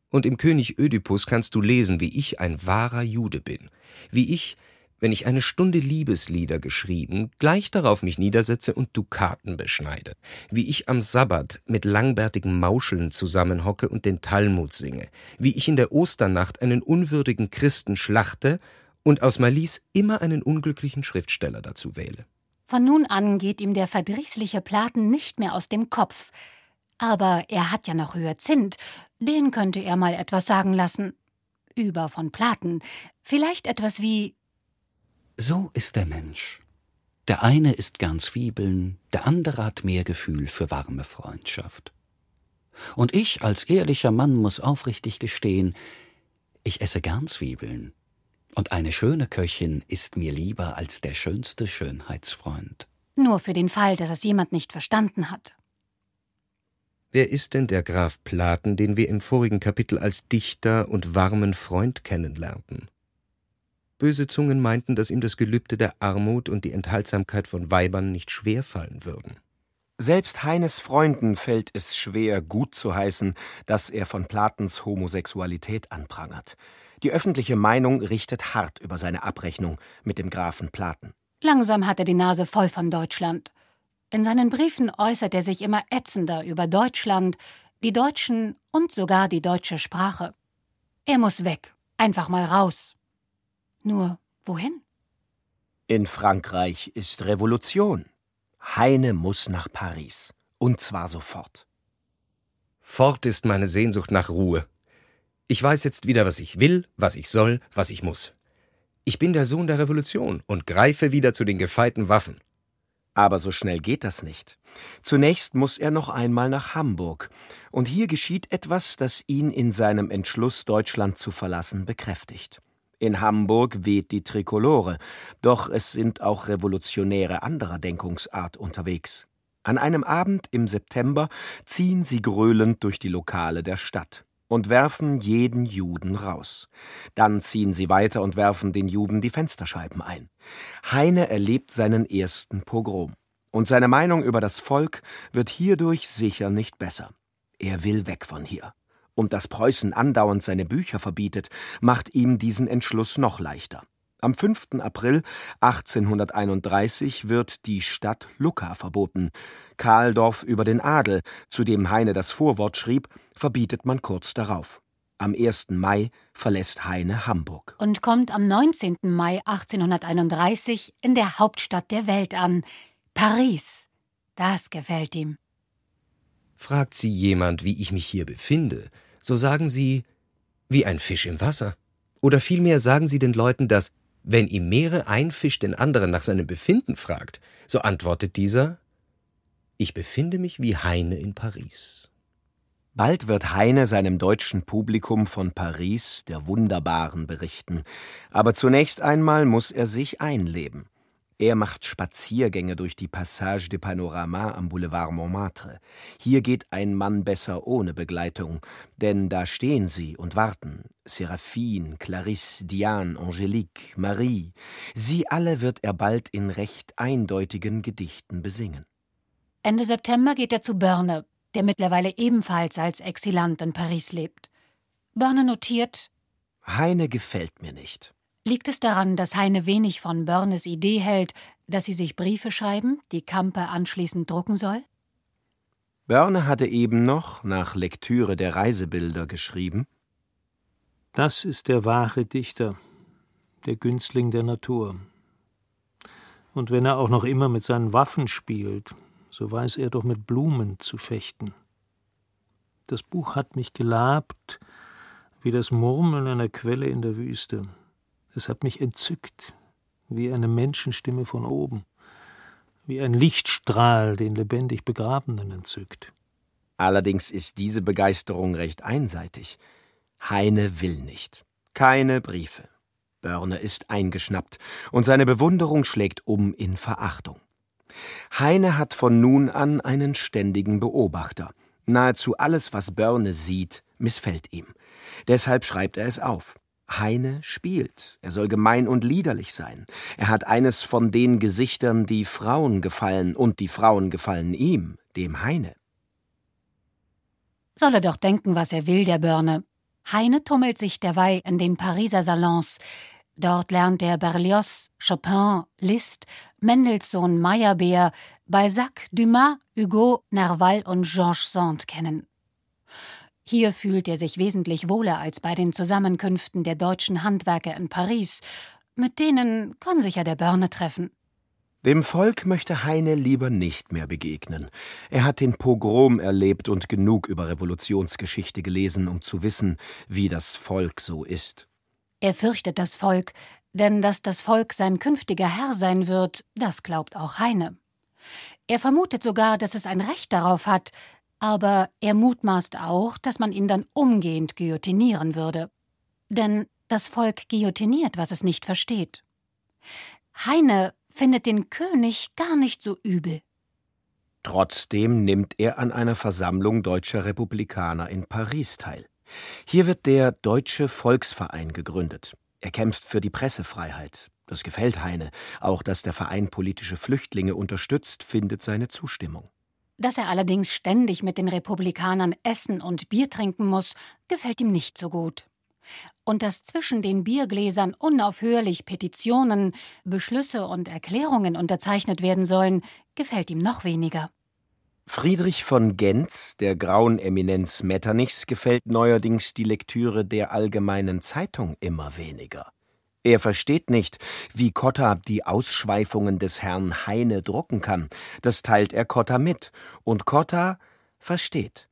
Und im König Ödipus kannst du lesen, wie ich ein wahrer Jude bin. Wie ich, wenn ich eine Stunde Liebeslieder geschrieben, gleich darauf mich niedersetze und Dukaten beschneide. Wie ich am Sabbat mit langbärtigen Mauscheln zusammenhocke und den Talmud singe. Wie ich in der Osternacht einen unwürdigen Christen schlachte und aus Malice immer einen unglücklichen Schriftsteller dazu wähle. Von nun an geht ihm der verdrießliche Platen nicht mehr aus dem Kopf. Aber er hat ja noch Hyazinth, den könnte er mal etwas sagen lassen. Über von Platen, vielleicht etwas wie: So ist der Mensch. Der eine isst gern Zwiebeln, der andere hat mehr Gefühl für warme Freundschaft. Und ich als ehrlicher Mann muss aufrichtig gestehen, ich esse gern Zwiebeln. Und eine schöne Köchin ist mir lieber als der schönste Schönheitsfreund. Nur für den Fall, dass es jemand nicht verstanden hat. Wer ist denn der Graf Platen, den wir im vorigen Kapitel als Dichter und warmen Freund kennenlernten? Böse Zungen meinten, dass ihm das Gelübde der Armut und die Enthaltsamkeit von Weibern nicht schwerfallen würden. Selbst Heines Freunden fällt es schwer, gut zu heißen, dass er von Platens Homosexualität anprangert. Die öffentliche Meinung richtet hart über seine Abrechnung mit dem Grafen Platen. Langsam hat er die Nase voll von Deutschland. In seinen Briefen äußert er sich immer ätzender über Deutschland, die Deutschen und sogar die deutsche Sprache. Er muss weg, einfach mal raus. Nur wohin? In Frankreich ist Revolution. Heine muss nach Paris. Und zwar sofort. Fort ist meine Sehnsucht nach Ruhe. Ich weiß jetzt wieder, was ich will, was ich soll, was ich muss. Ich bin der Sohn der Revolution und greife wieder zu den gefeiten Waffen. Aber so schnell geht das nicht. Zunächst muss er noch einmal nach Hamburg. Und hier geschieht etwas, das ihn in seinem Entschluss, Deutschland zu verlassen, bekräftigt. In Hamburg weht die Trikolore, doch es sind auch Revolutionäre anderer Denkungsart unterwegs. An einem Abend im September ziehen sie gröhlend durch die Lokale der Stadt und werfen jeden Juden raus. Dann ziehen sie weiter und werfen den Juden die Fensterscheiben ein. Heine erlebt seinen ersten Pogrom. Und seine Meinung über das Volk wird hierdurch sicher nicht besser. Er will weg von hier. Und dass Preußen andauernd seine Bücher verbietet, macht ihm diesen Entschluss noch leichter. Am 5. April 1831 wird die Stadt Lucca verboten. Kahldorf über den Adel, zu dem Heine das Vorwort schrieb, verbietet man kurz darauf. Am 1. Mai verlässt Heine Hamburg. Und kommt am 19. Mai 1831 in der Hauptstadt der Welt an, Paris. Das gefällt ihm. Fragt Sie jemand, wie ich mich hier befinde, so sagen Sie, wie ein Fisch im Wasser. Oder vielmehr sagen Sie den Leuten, dass, wenn im Meere ein Fisch den anderen nach seinem Befinden fragt, so antwortet dieser, ich befinde mich wie Heine in Paris. Bald wird Heine seinem deutschen Publikum von Paris, der Wunderbaren, berichten. Aber zunächst einmal muss er sich einleben. Er macht Spaziergänge durch die Passage des Panoramas am Boulevard Montmartre. Hier geht ein Mann besser ohne Begleitung, denn da stehen sie und warten. Seraphine, Clarisse, Diane, Angelique, Marie. Sie alle wird er bald in recht eindeutigen Gedichten besingen. Ende September geht er zu Börne, der mittlerweile ebenfalls als Exilant in Paris lebt. Börne notiert: Heine gefällt mir nicht. Liegt es daran, dass Heine wenig von Börnes Idee hält, dass sie sich Briefe schreiben, die Campe anschließend drucken soll? Börne hatte eben noch, nach Lektüre der Reisebilder, geschrieben: Das ist der wahre Dichter, der Günstling der Natur. Und wenn er auch noch immer mit seinen Waffen spielt, so weiß er doch mit Blumen zu fechten. Das Buch hat mich gelabt wie das Murmeln einer Quelle in der Wüste. Es hat mich entzückt, wie eine Menschenstimme von oben, wie ein Lichtstrahl, den lebendig Begrabenen entzückt. Allerdings ist diese Begeisterung recht einseitig. Heine will nicht. Keine Briefe. Börne ist eingeschnappt und seine Bewunderung schlägt um in Verachtung. Heine hat von nun an einen ständigen Beobachter. Nahezu alles, was Börne sieht, missfällt ihm. Deshalb schreibt er es auf. Heine spielt. Er soll gemein und liederlich sein. Er hat eines von den Gesichtern, die Frauen gefallen, und die Frauen gefallen ihm, dem Heine. Soll er doch denken, was er will, der Börne. Heine tummelt sich derweil in den Pariser Salons. Dort lernt er Berlioz, Chopin, Liszt, Mendelssohn, Meyerbeer, Balzac, Dumas, Hugo, Nerval und Georges Sand kennen. Hier fühlt er sich wesentlich wohler als bei den Zusammenkünften der deutschen Handwerker in Paris. Mit denen kann sich ja der Börne treffen. Dem Volk möchte Heine lieber nicht mehr begegnen. Er hat den Pogrom erlebt und genug über Revolutionsgeschichte gelesen, um zu wissen, wie das Volk so ist. Er fürchtet das Volk, denn dass das Volk sein künftiger Herr sein wird, das glaubt auch Heine. Er vermutet sogar, dass es ein Recht darauf hat, aber er mutmaßt auch, dass man ihn dann umgehend guillotinieren würde. Denn das Volk guillotiniert, was es nicht versteht. Heine findet den König gar nicht so übel. Trotzdem nimmt er an einer Versammlung deutscher Republikaner in Paris teil. Hier wird der Deutsche Volksverein gegründet. Er kämpft für die Pressefreiheit. Das gefällt Heine. Auch dass der Verein politische Flüchtlinge unterstützt, findet seine Zustimmung. Dass er allerdings ständig mit den Republikanern essen und Bier trinken muss, gefällt ihm nicht so gut. Und dass zwischen den Biergläsern unaufhörlich Petitionen, Beschlüsse und Erklärungen unterzeichnet werden sollen, gefällt ihm noch weniger. Friedrich von Gentz, der grauen Eminenz Metternichs, gefällt neuerdings die Lektüre der Allgemeinen Zeitung immer weniger. Er versteht nicht, wie Cotta die Ausschweifungen des Herrn Heine drucken kann. Das teilt er Cotta mit. Und Cotta versteht.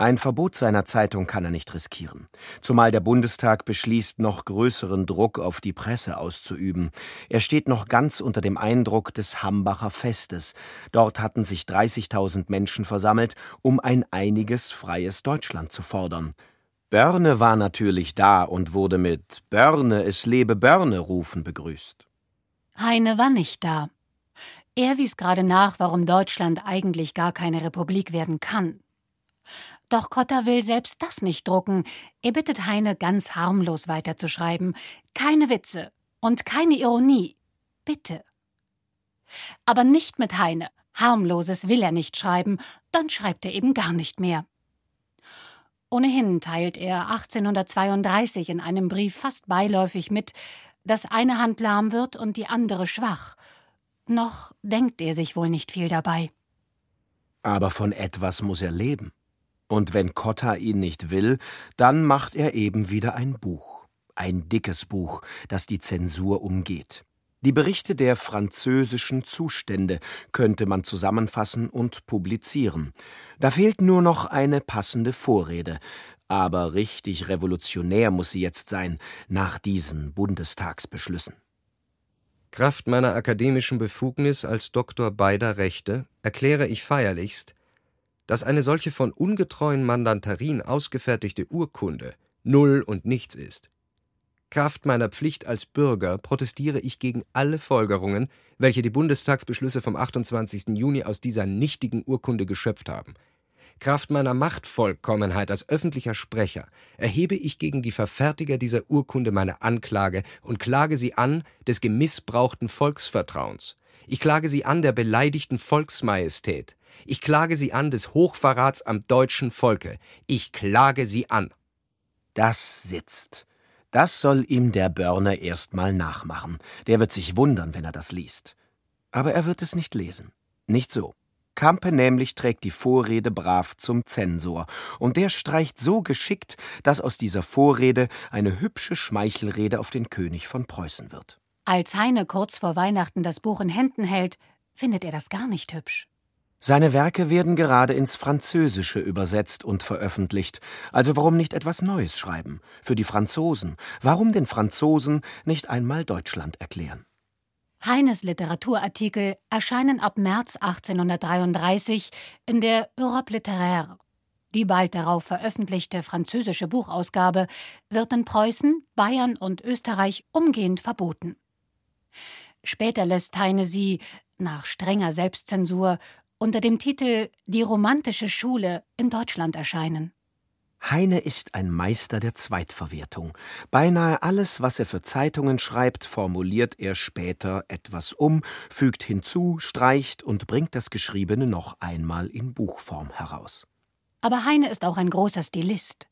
Ein Verbot seiner Zeitung kann er nicht riskieren. Zumal der Bundestag beschließt, noch größeren Druck auf die Presse auszuüben. Er steht noch ganz unter dem Eindruck des Hambacher Festes. Dort hatten sich 30.000 Menschen versammelt, um ein einiges freies Deutschland zu fordern. Börne war natürlich da und wurde mit »Börne, es lebe Börne« rufen begrüßt. Heine war nicht da. Er wies gerade nach, warum Deutschland eigentlich gar keine Republik werden kann. Doch Cotta will selbst das nicht drucken. Er bittet Heine, ganz harmlos weiterzuschreiben. Keine Witze und keine Ironie. Bitte. Aber nicht mit Heine. Harmloses will er nicht schreiben. Dann schreibt er eben gar nicht mehr. Ohnehin teilt er 1832 in einem Brief fast beiläufig mit, dass eine Hand lahm wird und die andere schwach. Noch denkt er sich wohl nicht viel dabei. Aber von etwas muss er leben. Und wenn Cotta ihn nicht will, dann macht er eben wieder ein Buch. Ein dickes Buch, das die Zensur umgeht. Die Berichte der französischen Zustände könnte man zusammenfassen und publizieren. Da fehlt nur noch eine passende Vorrede. Aber richtig revolutionär muss sie jetzt sein, nach diesen Bundestagsbeschlüssen. Kraft meiner akademischen Befugnis als Doktor beider Rechte erkläre ich feierlichst, dass eine solche von ungetreuen Mandantarien ausgefertigte Urkunde null und nichts ist. Kraft meiner Pflicht als Bürger protestiere ich gegen alle Folgerungen, welche die Bundestagsbeschlüsse vom 28. Juni aus dieser nichtigen Urkunde geschöpft haben. Kraft meiner Machtvollkommenheit als öffentlicher Sprecher erhebe ich gegen die Verfertiger dieser Urkunde meine Anklage und klage sie an des gemissbrauchten Volksvertrauens. Ich klage sie an der beleidigten Volksmajestät. Ich klage sie an des Hochverrats am deutschen Volke. Ich klage sie an. Das sitzt. Das soll ihm der Börne erstmal nachmachen. Der wird sich wundern, wenn er das liest. Aber er wird es nicht lesen. Nicht so. Campe nämlich trägt die Vorrede brav zum Zensor. Und der streicht so geschickt, dass aus dieser Vorrede eine hübsche Schmeichelrede auf den König von Preußen wird. Als Heine kurz vor Weihnachten das Buch in Händen hält, findet er das gar nicht hübsch. Seine Werke werden gerade ins Französische übersetzt und veröffentlicht. Also warum nicht etwas Neues schreiben? Für die Franzosen. Warum den Franzosen nicht einmal Deutschland erklären? Heines Literaturartikel erscheinen ab März 1833 in der Europe littéraire. Die bald darauf veröffentlichte französische Buchausgabe wird in Preußen, Bayern und Österreich umgehend verboten. Später lässt Heine sie, nach strenger Selbstzensur, unter dem Titel »Die romantische Schule« in Deutschland erscheinen. Heine ist ein Meister der Zweitverwertung. Beinahe alles, was er für Zeitungen schreibt, formuliert er später etwas um, fügt hinzu, streicht und bringt das Geschriebene noch einmal in Buchform heraus. Aber Heine ist auch ein großer Stilist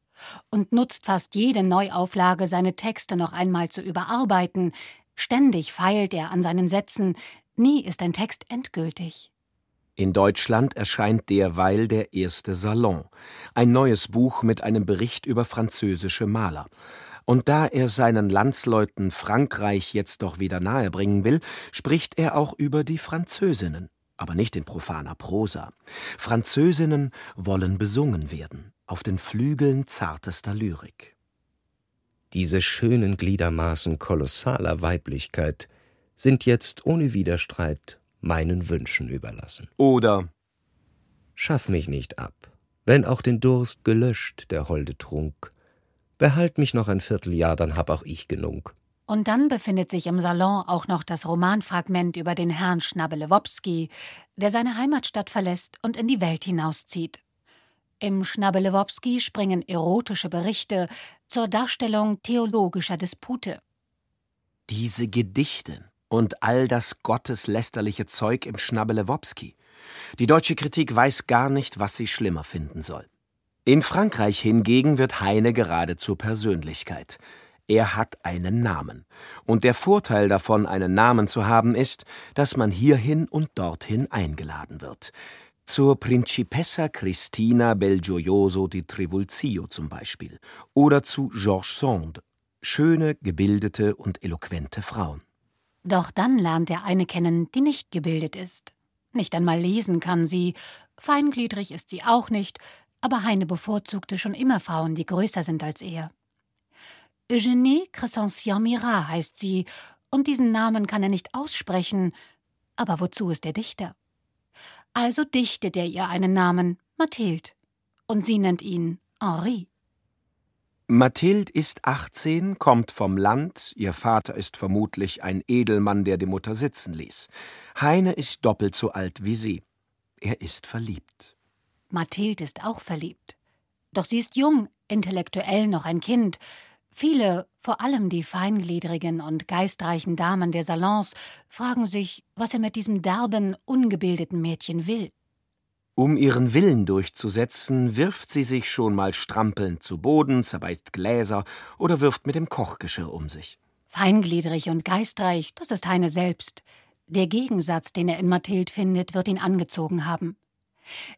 und nutzt fast jede Neuauflage, seine Texte noch einmal zu überarbeiten. Ständig feilt er an seinen Sätzen. Nie ist ein Text endgültig. In Deutschland erscheint derweil der erste Salon, ein neues Buch mit einem Bericht über französische Maler. Und da er seinen Landsleuten Frankreich jetzt doch wieder nahebringen will, spricht er auch über die Französinnen, aber nicht in profaner Prosa. Französinnen wollen besungen werden, auf den Flügeln zartester Lyrik. Diese schönen Gliedermaßen kolossaler Weiblichkeit sind jetzt ohne Widerstreit meinen Wünschen überlassen. Oder schaff mich nicht ab, wenn auch den Durst gelöscht der holde Trunk. Behalt mich noch ein Vierteljahr, dann hab auch ich genug. Und dann befindet sich im Salon auch noch das Romanfragment über den Herrn Schnabbelewopski, der seine Heimatstadt verlässt und in die Welt hinauszieht. Im Schnabbelewopski springen erotische Berichte zur Darstellung theologischer Dispute. Diese Gedichte und all das gotteslästerliche Zeug im Schnabbelewopski. Die deutsche Kritik weiß gar nicht, was sie schlimmer finden soll. In Frankreich hingegen wird Heine geradezu Persönlichkeit. Er hat einen Namen. Und der Vorteil davon, einen Namen zu haben, ist, dass man hierhin und dorthin eingeladen wird. Zur Principessa Cristina Belgioioso di Trivulzio zum Beispiel. Oder zu Georges Sand. Schöne, gebildete und eloquente Frauen. Doch dann lernt er eine kennen, die nicht gebildet ist. Nicht einmal lesen kann sie. Feingliedrig ist sie auch nicht. Aber Heine bevorzugte schon immer Frauen, die größer sind als er. Eugénie Crescencia Mira heißt sie, und diesen Namen kann er nicht aussprechen. Aber wozu ist er Dichter? Also dichtet er ihr einen Namen, Mathilde, und sie nennt ihn Henri. Mathilde ist 18, kommt vom Land, ihr Vater ist vermutlich ein Edelmann, der die Mutter sitzen ließ. Heine ist doppelt so alt wie sie. Er ist verliebt. Mathilde ist auch verliebt. Doch sie ist jung, intellektuell noch ein Kind. Viele, vor allem die feingliedrigen und geistreichen Damen der Salons, fragen sich, was er mit diesem derben, ungebildeten Mädchen will. Um ihren Willen durchzusetzen, wirft sie sich schon mal strampelnd zu Boden, zerbeißt Gläser oder wirft mit dem Kochgeschirr um sich. Feingliedrig und geistreich, das ist Heine selbst. Der Gegensatz, den er in Mathilde findet, wird ihn angezogen haben.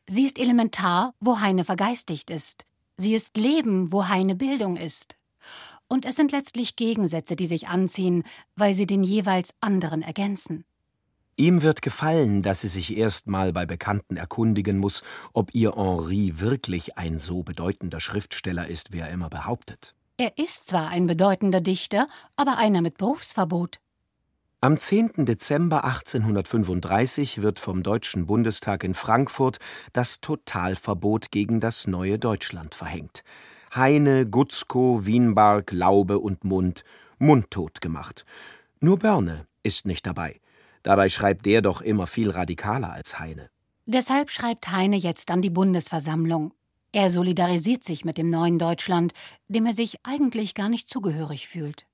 Sie ist elementar, wo Heine vergeistigt ist. Sie ist Leben, wo Heine Bildung ist. Und es sind letztlich Gegensätze, die sich anziehen, weil sie den jeweils anderen ergänzen. Ihm wird gefallen, dass sie sich erst mal bei Bekannten erkundigen muss, ob ihr Henri wirklich ein so bedeutender Schriftsteller ist, wie er immer behauptet. Er ist zwar ein bedeutender Dichter, aber einer mit Berufsverbot. Am 10. Dezember 1835 wird vom Deutschen Bundestag in Frankfurt das Totalverbot gegen das neue Deutschland verhängt. Heine, Gutzkow, Wienbarg, Laube und Mund mundtot gemacht. Nur Börne ist nicht dabei. Dabei schreibt der doch immer viel radikaler als Heine. Deshalb schreibt Heine jetzt an die Bundesversammlung. Er solidarisiert sich mit dem neuen Deutschland, dem er sich eigentlich gar nicht zugehörig fühlt.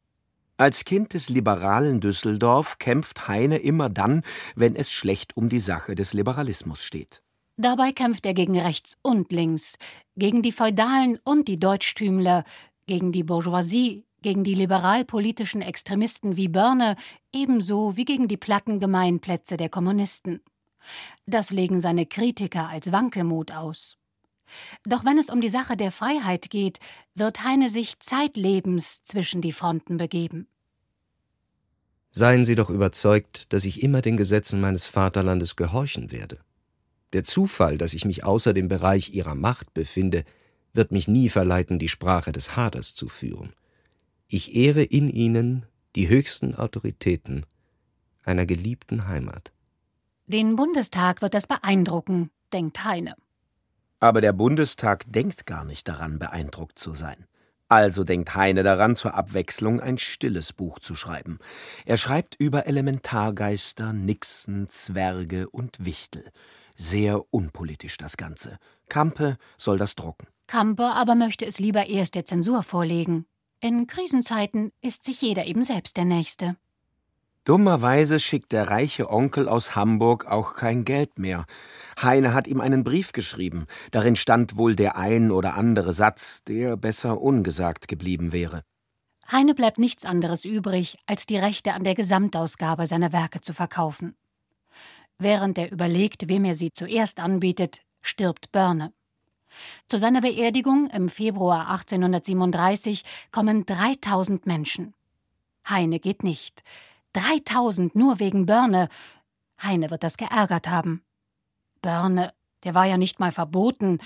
Als Kind des liberalen Düsseldorf kämpft Heine immer dann, wenn es schlecht um die Sache des Liberalismus steht. Dabei kämpft er gegen rechts und links, gegen die Feudalen und die Deutschtümler, gegen die Bourgeoisie, gegen die liberal-politischen Extremisten wie Börne, ebenso wie gegen die platten Gemeinplätze der Kommunisten. Das legen seine Kritiker als Wankemut aus. Doch wenn es um die Sache der Freiheit geht, wird Heine sich zeitlebens zwischen die Fronten begeben. Seien Sie doch überzeugt, dass ich immer den Gesetzen meines Vaterlandes gehorchen werde. Der Zufall, dass ich mich außer dem Bereich ihrer Macht befinde, wird mich nie verleiten, die Sprache des Haders zu führen. Ich ehre in ihnen die höchsten Autoritäten einer geliebten Heimat. Den Bundestag wird das beeindrucken, denkt Heine. Aber der Bundestag denkt gar nicht daran, beeindruckt zu sein. Also denkt Heine daran, zur Abwechslung ein stilles Buch zu schreiben. Er schreibt über Elementargeister, Nixen, Zwerge und Wichtel. Sehr unpolitisch das Ganze. Campe soll das drucken. Campe aber möchte es lieber erst der Zensur vorlegen. In Krisenzeiten ist sich jeder eben selbst der Nächste. Dummerweise schickt der reiche Onkel aus Hamburg auch kein Geld mehr. Heine hat ihm einen Brief geschrieben. Darin stand wohl der ein oder andere Satz, der besser ungesagt geblieben wäre. Heine bleibt nichts anderes übrig, als die Rechte an der Gesamtausgabe seiner Werke zu verkaufen. Während er überlegt, wem er sie zuerst anbietet, stirbt Börne. Zu seiner Beerdigung im Februar 1837 kommen 3000 Menschen. Heine geht nicht. 3000 nur wegen Börne. Heine wird das geärgert haben. Börne, der war ja nicht mal verboten.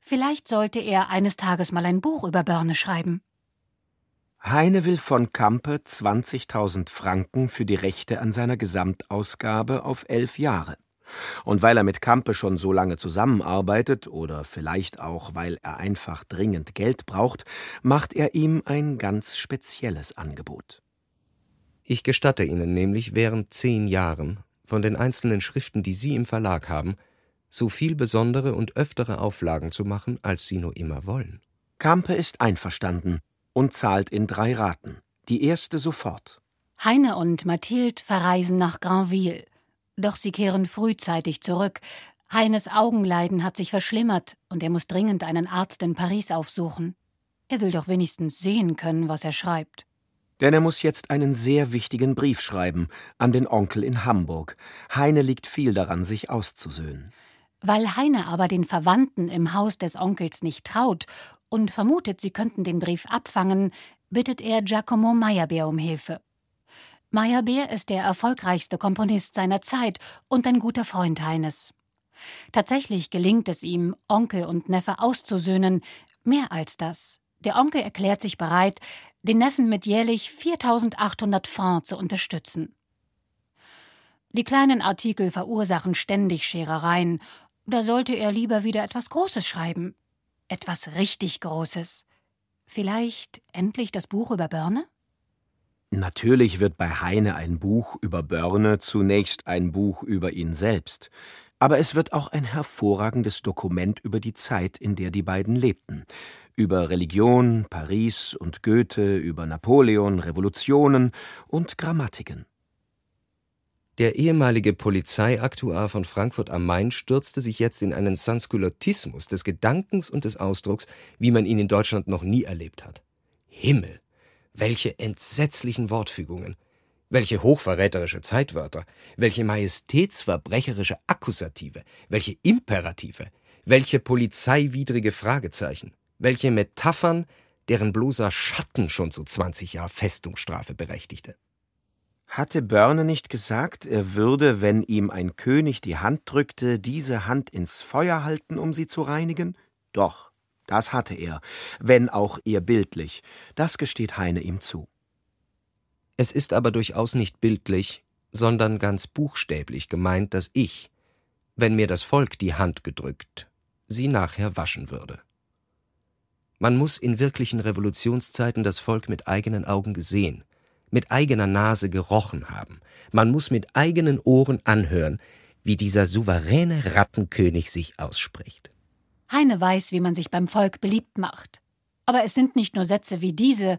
Vielleicht sollte er eines Tages mal ein Buch über Börne schreiben. Heine will von Campe 20.000 Franken für die Rechte an seiner Gesamtausgabe auf 11 Jahre. Und weil er mit Campe schon so lange zusammenarbeitet, oder vielleicht auch, weil er einfach dringend Geld braucht, macht er ihm ein ganz spezielles Angebot. Ich gestatte Ihnen nämlich während 10 Jahren von den einzelnen Schriften, die Sie im Verlag haben, so viel besondere und öftere Auflagen zu machen, als Sie nur immer wollen. Campe ist einverstanden und zahlt in 3 Raten. Die erste sofort. Heine und Mathilde verreisen nach Granville. Doch sie kehren frühzeitig zurück. Heines Augenleiden hat sich verschlimmert und er muss dringend einen Arzt in Paris aufsuchen. Er will doch wenigstens sehen können, was er schreibt. Denn er muss jetzt einen sehr wichtigen Brief schreiben an den Onkel in Hamburg. Heine liegt viel daran, sich auszusöhnen. Weil Heine aber den Verwandten im Haus des Onkels nicht traut und vermutet, sie könnten den Brief abfangen, bittet er Giacomo Meyerbeer um Hilfe. Meyerbeer ist der erfolgreichste Komponist seiner Zeit und ein guter Freund Heines. Tatsächlich gelingt es ihm, Onkel und Neffe auszusöhnen. Mehr als das. Der Onkel erklärt sich bereit, den Neffen mit jährlich 4.800 Francs zu unterstützen. Die kleinen Artikel verursachen ständig Scherereien. Da sollte er lieber wieder etwas Großes schreiben. Etwas richtig Großes. Vielleicht endlich das Buch über Börne? Natürlich wird bei Heine ein Buch über Börne zunächst ein Buch über ihn selbst. Aber es wird auch ein hervorragendes Dokument über die Zeit, in der die beiden lebten. Über Religion, Paris und Goethe, über Napoleon, Revolutionen und Grammatiken. Der ehemalige Polizeiaktuar von Frankfurt am Main stürzte sich jetzt in einen Sanskritismus des Gedankens und des Ausdrucks, wie man ihn in Deutschland noch nie erlebt hat. Himmel! Welche entsetzlichen Wortfügungen! Welche hochverräterische Zeitwörter, welche majestätsverbrecherische Akkusative, welche Imperative, welche polizeiwidrige Fragezeichen, welche Metaphern, deren bloßer Schatten schon zu 20 Jahren Festungsstrafe berechtigte. Hatte Börne nicht gesagt, er würde, wenn ihm ein König die Hand drückte, diese Hand ins Feuer halten, um sie zu reinigen? Doch, das hatte er, wenn auch eher bildlich. Das gesteht Heine ihm zu. Es ist aber durchaus nicht bildlich, sondern ganz buchstäblich gemeint, dass ich, wenn mir das Volk die Hand gedrückt, sie nachher waschen würde. Man muss in wirklichen Revolutionszeiten das Volk mit eigenen Augen gesehen, mit eigener Nase gerochen haben. Man muss mit eigenen Ohren anhören, wie dieser souveräne Rattenkönig sich ausspricht. Heine weiß, wie man sich beim Volk beliebt macht. Aber es sind nicht nur Sätze wie diese.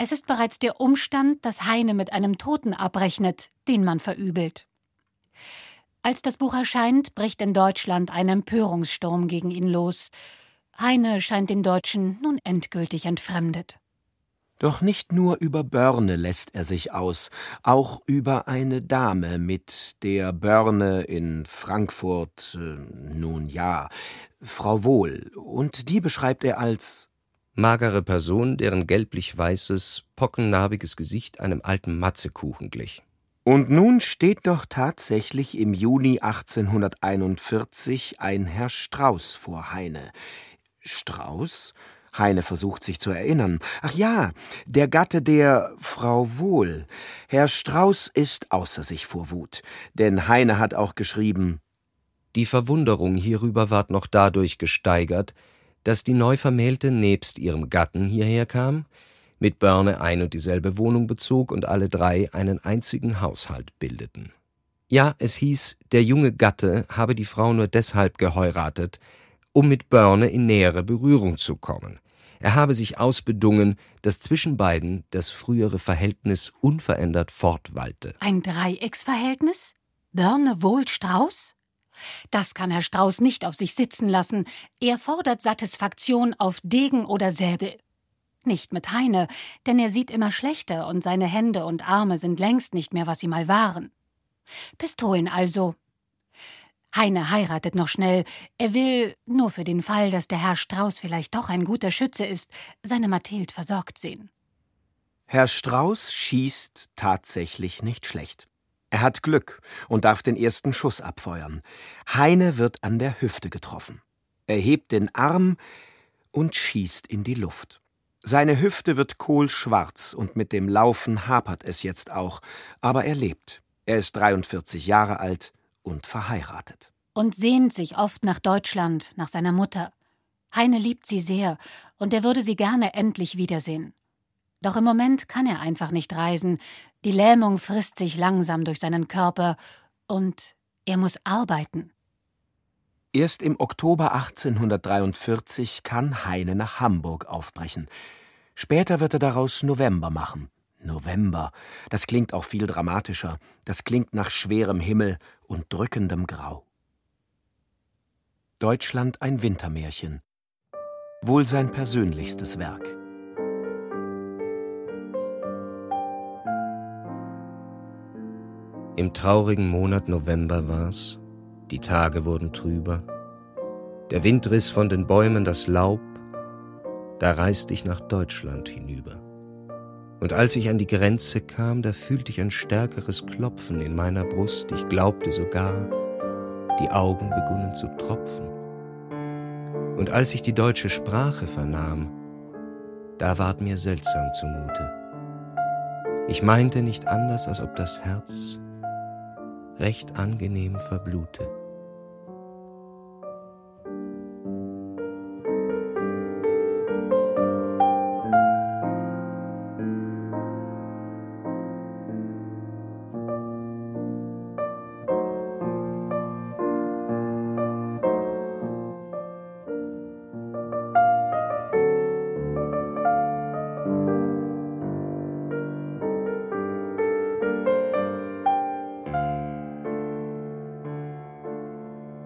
Es ist bereits der Umstand, dass Heine mit einem Toten abrechnet, den man verübelt. Als das Buch erscheint, bricht in Deutschland ein Empörungssturm gegen ihn los. Heine scheint den Deutschen nun endgültig entfremdet. Doch nicht nur über Börne lässt er sich aus, auch über eine Dame, mit der Börne in Frankfurt, nun ja, Frau Wohl, und die beschreibt er als magere Person, deren gelblich-weißes, pockennarbiges Gesicht einem alten Matzekuchen glich. Und nun steht doch tatsächlich im Juni 1841 ein Herr Strauß vor Heine. Strauß? Heine versucht sich zu erinnern. Ach ja, der Gatte der Frau Wohl. Herr Strauß ist außer sich vor Wut, denn Heine hat auch geschrieben: Die Verwunderung hierüber ward noch dadurch gesteigert, dass die Neuvermählte nebst ihrem Gatten hierher kam, mit Börne ein und dieselbe Wohnung bezog und alle drei einen einzigen Haushalt bildeten. Ja, es hieß, der junge Gatte habe die Frau nur deshalb geheiratet, um mit Börne in nähere Berührung zu kommen. Er habe sich ausbedungen, dass zwischen beiden das frühere Verhältnis unverändert fortwalte. Ein Dreiecksverhältnis? Börne Wohl Strauß? Das kann Herr Strauß nicht auf sich sitzen lassen. Er fordert Satisfaktion auf Degen oder Säbel. Nicht mit Heine, denn er sieht immer schlechter und seine Hände und Arme sind längst nicht mehr, was sie mal waren. Pistolen also. Heine heiratet noch schnell. Er will, nur für den Fall, dass der Herr Strauß vielleicht doch ein guter Schütze ist, seine Mathilde versorgt sehen. Herr Strauß schießt tatsächlich nicht schlecht. Er hat Glück und darf den ersten Schuss abfeuern. Heine wird an der Hüfte getroffen. Er hebt den Arm und schießt in die Luft. Seine Hüfte wird kohlschwarz und mit dem Laufen hapert es jetzt auch. Aber er lebt. Er ist 43 Jahre alt und verheiratet. Und sehnt sich oft nach Deutschland, nach seiner Mutter. Heine liebt sie sehr und er würde sie gerne endlich wiedersehen. Doch im Moment kann er einfach nicht reisen. Die Lähmung frisst sich langsam durch seinen Körper und er muss arbeiten. Erst im Oktober 1843 kann Heine nach Hamburg aufbrechen. Später wird er daraus November machen. November, das klingt auch viel dramatischer. Das klingt nach schwerem Himmel und drückendem Grau. Deutschland ein Wintermärchen. Wohl sein persönlichstes Werk. Im traurigen Monat November war's, die Tage wurden trüber, der Wind riss von den Bäumen das Laub, da reist ich nach Deutschland hinüber. Und als ich an die Grenze kam, da fühlte ich ein stärkeres Klopfen in meiner Brust, ich glaubte sogar, die Augen begannen zu tropfen. Und als ich die deutsche Sprache vernahm, da ward mir seltsam zumute. Ich meinte nicht anders, als ob das Herz recht angenehm verblute.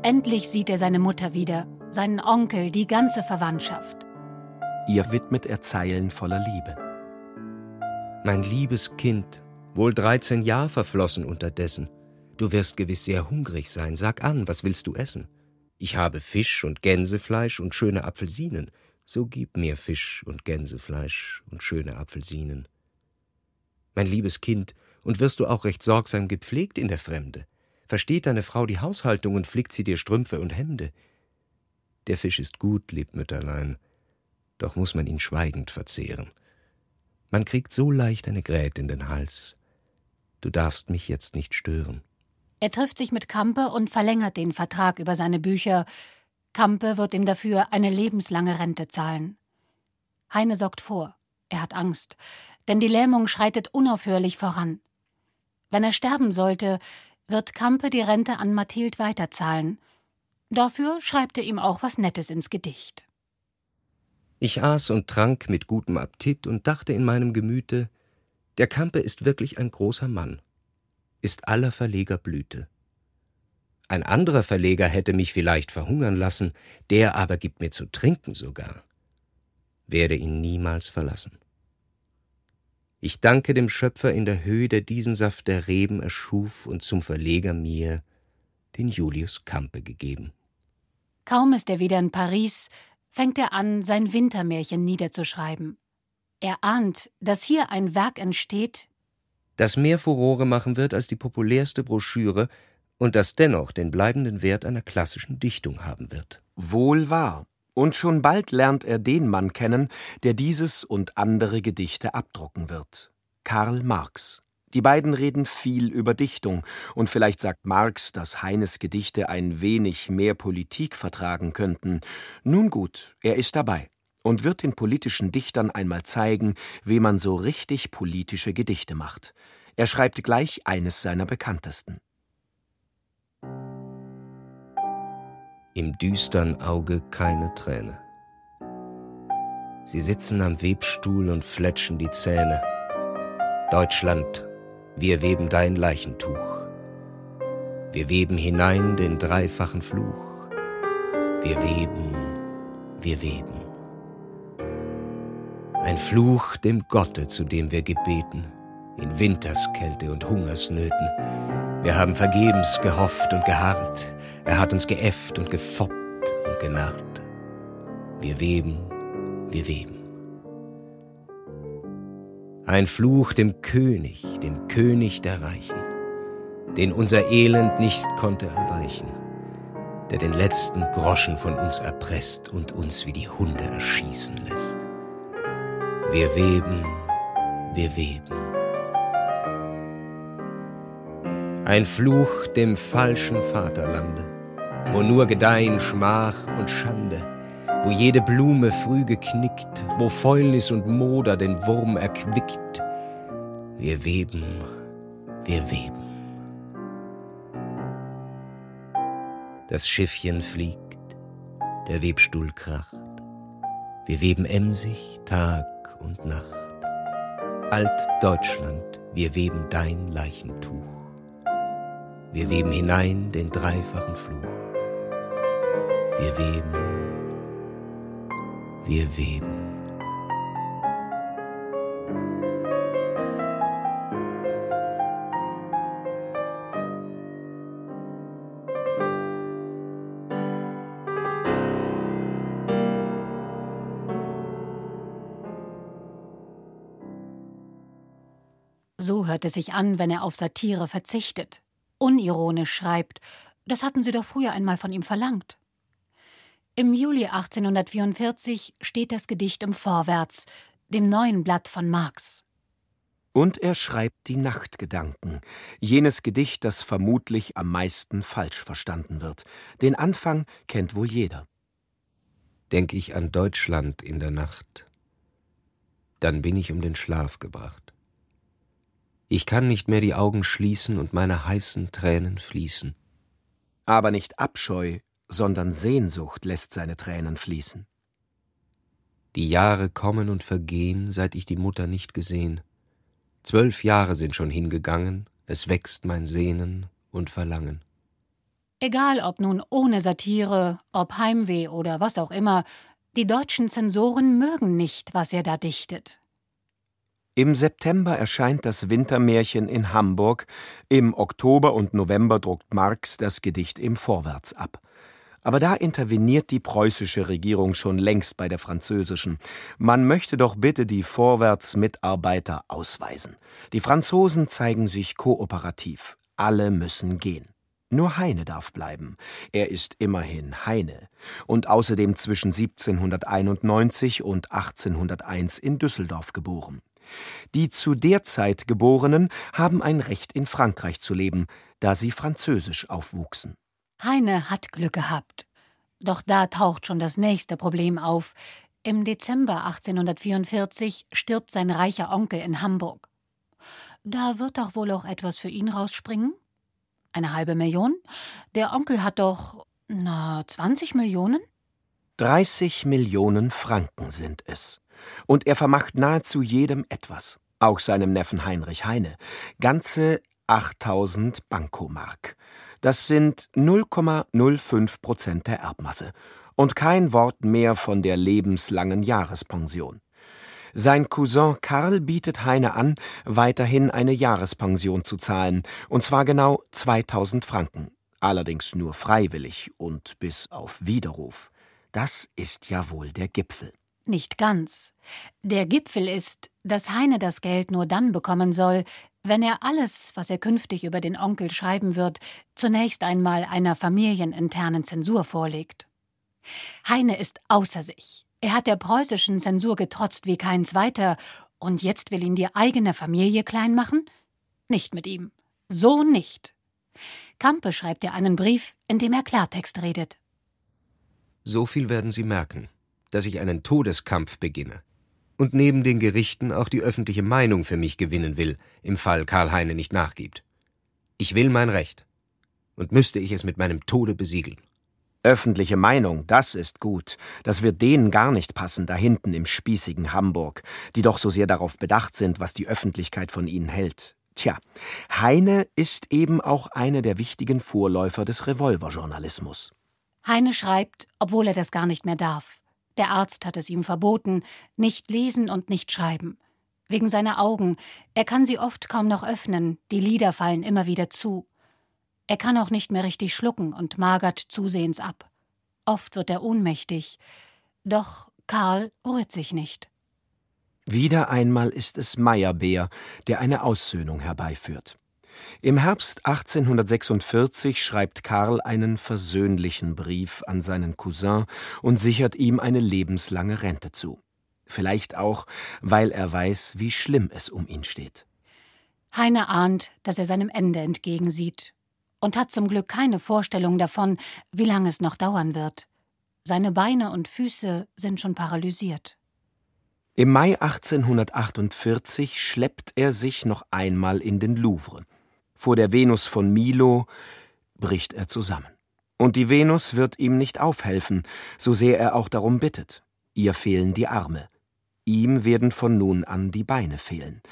Endlich sieht er seine Mutter wieder, seinen Onkel, die ganze Verwandtschaft. Ihr widmet er Zeilen voller Liebe. Mein liebes Kind, wohl 13 Jahre verflossen unterdessen. Du wirst gewiss sehr hungrig sein. Sag an, was willst du essen? Ich habe Fisch und Gänsefleisch und schöne Apfelsinen. So gib mir Fisch und Gänsefleisch und schöne Apfelsinen. Mein liebes Kind, und wirst du auch recht sorgsam gepflegt in der Fremde? Versteht deine Frau die Haushaltung und flickt sie dir Strümpfe und Hemde? Der Fisch ist gut, lieb Mütterlein, doch muss man ihn schweigend verzehren. Man kriegt so leicht eine Grät in den Hals. Du darfst mich jetzt nicht stören. Er trifft sich mit Campe und verlängert den Vertrag über seine Bücher. Campe wird ihm dafür eine lebenslange Rente zahlen. Heine sorgt vor. Er hat Angst, denn die Lähmung schreitet unaufhörlich voran. Wenn er sterben sollte, wird Campe die Rente an Mathilde weiterzahlen. Dafür schreibt er ihm auch was Nettes ins Gedicht. Ich aß und trank mit gutem Appetit und dachte in meinem Gemüte, der Campe ist wirklich ein großer Mann, ist aller Verleger Blüte. Ein anderer Verleger hätte mich vielleicht verhungern lassen, der aber gibt mir zu trinken sogar. Werde ihn niemals verlassen. Ich danke dem Schöpfer in der Höhe, der diesen Saft der Reben erschuf und zum Verleger mir, den Julius Campe, gegeben. Kaum ist er wieder in Paris, fängt er an, sein Wintermärchen niederzuschreiben. Er ahnt, dass hier ein Werk entsteht, das mehr Furore machen wird als die populärste Broschüre und das dennoch den bleibenden Wert einer klassischen Dichtung haben wird. Wohl wahr. Und schon bald lernt er den Mann kennen, der dieses und andere Gedichte abdrucken wird. Karl Marx. Die beiden reden viel über Dichtung, und vielleicht sagt Marx, dass Heines Gedichte ein wenig mehr Politik vertragen könnten. Nun gut, er ist dabei und wird den politischen Dichtern einmal zeigen, wie man so richtig politische Gedichte macht. Er schreibt gleich eines seiner bekanntesten. Im düstern Auge keine Träne. Sie sitzen am Webstuhl und fletschen die Zähne. Deutschland, wir weben dein Leichentuch. Wir weben hinein den dreifachen Fluch. Wir weben, wir weben. Ein Fluch dem Gotte, zu dem wir gebeten, in Winterskälte und Hungersnöten. Wir haben vergebens gehofft und geharrt, er hat uns geäfft und gefoppt und genarrt. Wir weben, wir weben. Ein Fluch dem König der Reichen, den unser Elend nicht konnte erweichen, der den letzten Groschen von uns erpresst und uns wie die Hunde erschießen lässt. Wir weben, wir weben. Ein Fluch dem falschen Vaterlande, wo nur gedeihen Schmach und Schande, wo jede Blume früh geknickt, wo Fäulnis und Moder den Wurm erquickt. Wir weben, wir weben. Das Schiffchen fliegt, der Webstuhl kracht, wir weben emsig Tag und Nacht. Altdeutschland, wir weben dein Leichentuch. Wir weben hinein den dreifachen Fluch. Wir weben, wir weben. So hört es sich an, wenn er auf Satire verzichtet, unironisch schreibt. Das hatten sie doch früher einmal von ihm verlangt. Im Juli 1844 steht das Gedicht im Vorwärts, dem neuen Blatt von Marx. Und er schreibt die Nachtgedanken, jenes Gedicht, das vermutlich am meisten falsch verstanden wird. Den Anfang kennt wohl jeder. Denk ich an Deutschland in der Nacht, dann bin ich um den Schlaf gebracht. Ich kann nicht mehr die Augen schließen und meine heißen Tränen fließen. Aber nicht Abscheu, sondern Sehnsucht lässt seine Tränen fließen. Die Jahre kommen und vergehen, seit ich die Mutter nicht gesehen. 12 Jahre sind schon hingegangen, es wächst mein Sehnen und Verlangen. Egal ob nun ohne Satire, ob Heimweh oder was auch immer, die deutschen Zensoren mögen nicht, was er da dichtet. Im September erscheint das Wintermärchen in Hamburg, im Oktober und November druckt Marx das Gedicht im Vorwärts ab. Aber da interveniert die preußische Regierung schon längst bei der französischen. Man möchte doch bitte die Vorwärts-Mitarbeiter ausweisen. Die Franzosen zeigen sich kooperativ. Alle müssen gehen. Nur Heine darf bleiben. Er ist immerhin Heine. Und außerdem zwischen 1791 und 1801 in Düsseldorf geboren. Die zu der Zeit Geborenen haben ein Recht, in Frankreich zu leben, da sie französisch aufwuchsen. Heine hat Glück gehabt. Doch da taucht schon das nächste Problem auf. Im Dezember 1844 stirbt sein reicher Onkel in Hamburg. Da wird doch wohl auch etwas für ihn rausspringen? Eine 500.000? Der Onkel hat doch, 20 Millionen? 30 Millionen Franken sind es. Und er vermacht nahezu jedem etwas. Auch seinem Neffen Heinrich Heine. Ganze 8.000 Bankomark. Das sind 0,05% der Erbmasse. Und kein Wort mehr von der lebenslangen Jahrespension. Sein Cousin Karl bietet Heine an, weiterhin eine Jahrespension zu zahlen. Und zwar genau 2.000 Franken. Allerdings nur freiwillig und bis auf Widerruf. Das ist ja wohl der Gipfel. Nicht ganz. Der Gipfel ist, dass Heine das Geld nur dann bekommen soll, wenn er alles, was er künftig über den Onkel schreiben wird, zunächst einmal einer familieninternen Zensur vorlegt. Heine ist außer sich. Er hat der preußischen Zensur getrotzt wie kein zweiter. Und jetzt will ihn die eigene Familie klein machen? Nicht mit ihm. So nicht. Campe schreibt ihr einen Brief, in dem er Klartext redet. So viel werden Sie merken, dass ich einen Todeskampf beginne und neben den Gerichten auch die öffentliche Meinung für mich gewinnen will, im Fall Karl Heine nicht nachgibt. Ich will mein Recht und müsste ich es mit meinem Tode besiegeln. Öffentliche Meinung, das ist gut. Das wird denen gar nicht passen, da hinten im spießigen Hamburg, die doch so sehr darauf bedacht sind, was die Öffentlichkeit von ihnen hält. Tja, Heine ist eben auch einer der wichtigen Vorläufer des Revolverjournalismus. Heine schreibt, obwohl er das gar nicht mehr darf. Der Arzt hat es ihm verboten, nicht lesen und nicht schreiben. Wegen seiner Augen, er kann sie oft kaum noch öffnen, die Lider fallen immer wieder zu. Er kann auch nicht mehr richtig schlucken und magert zusehends ab. Oft wird er ohnmächtig. Doch Karl rührt sich nicht. Wieder einmal ist es Meyerbeer, der eine Aussöhnung herbeiführt. Im Herbst 1846 schreibt Karl einen versöhnlichen Brief an seinen Cousin und sichert ihm eine lebenslange Rente zu. Vielleicht auch, weil er weiß, wie schlimm es um ihn steht. Heine ahnt, dass er seinem Ende entgegensieht und hat zum Glück keine Vorstellung davon, wie lange es noch dauern wird. Seine Beine und Füße sind schon paralysiert. Im Mai 1848 schleppt er sich noch einmal in den Louvre. Vor der Venus von Milo bricht er zusammen. Und die Venus wird ihm nicht aufhelfen, so sehr er auch darum bittet. Ihr fehlen die Arme. Ihm werden von nun an die Beine fehlen.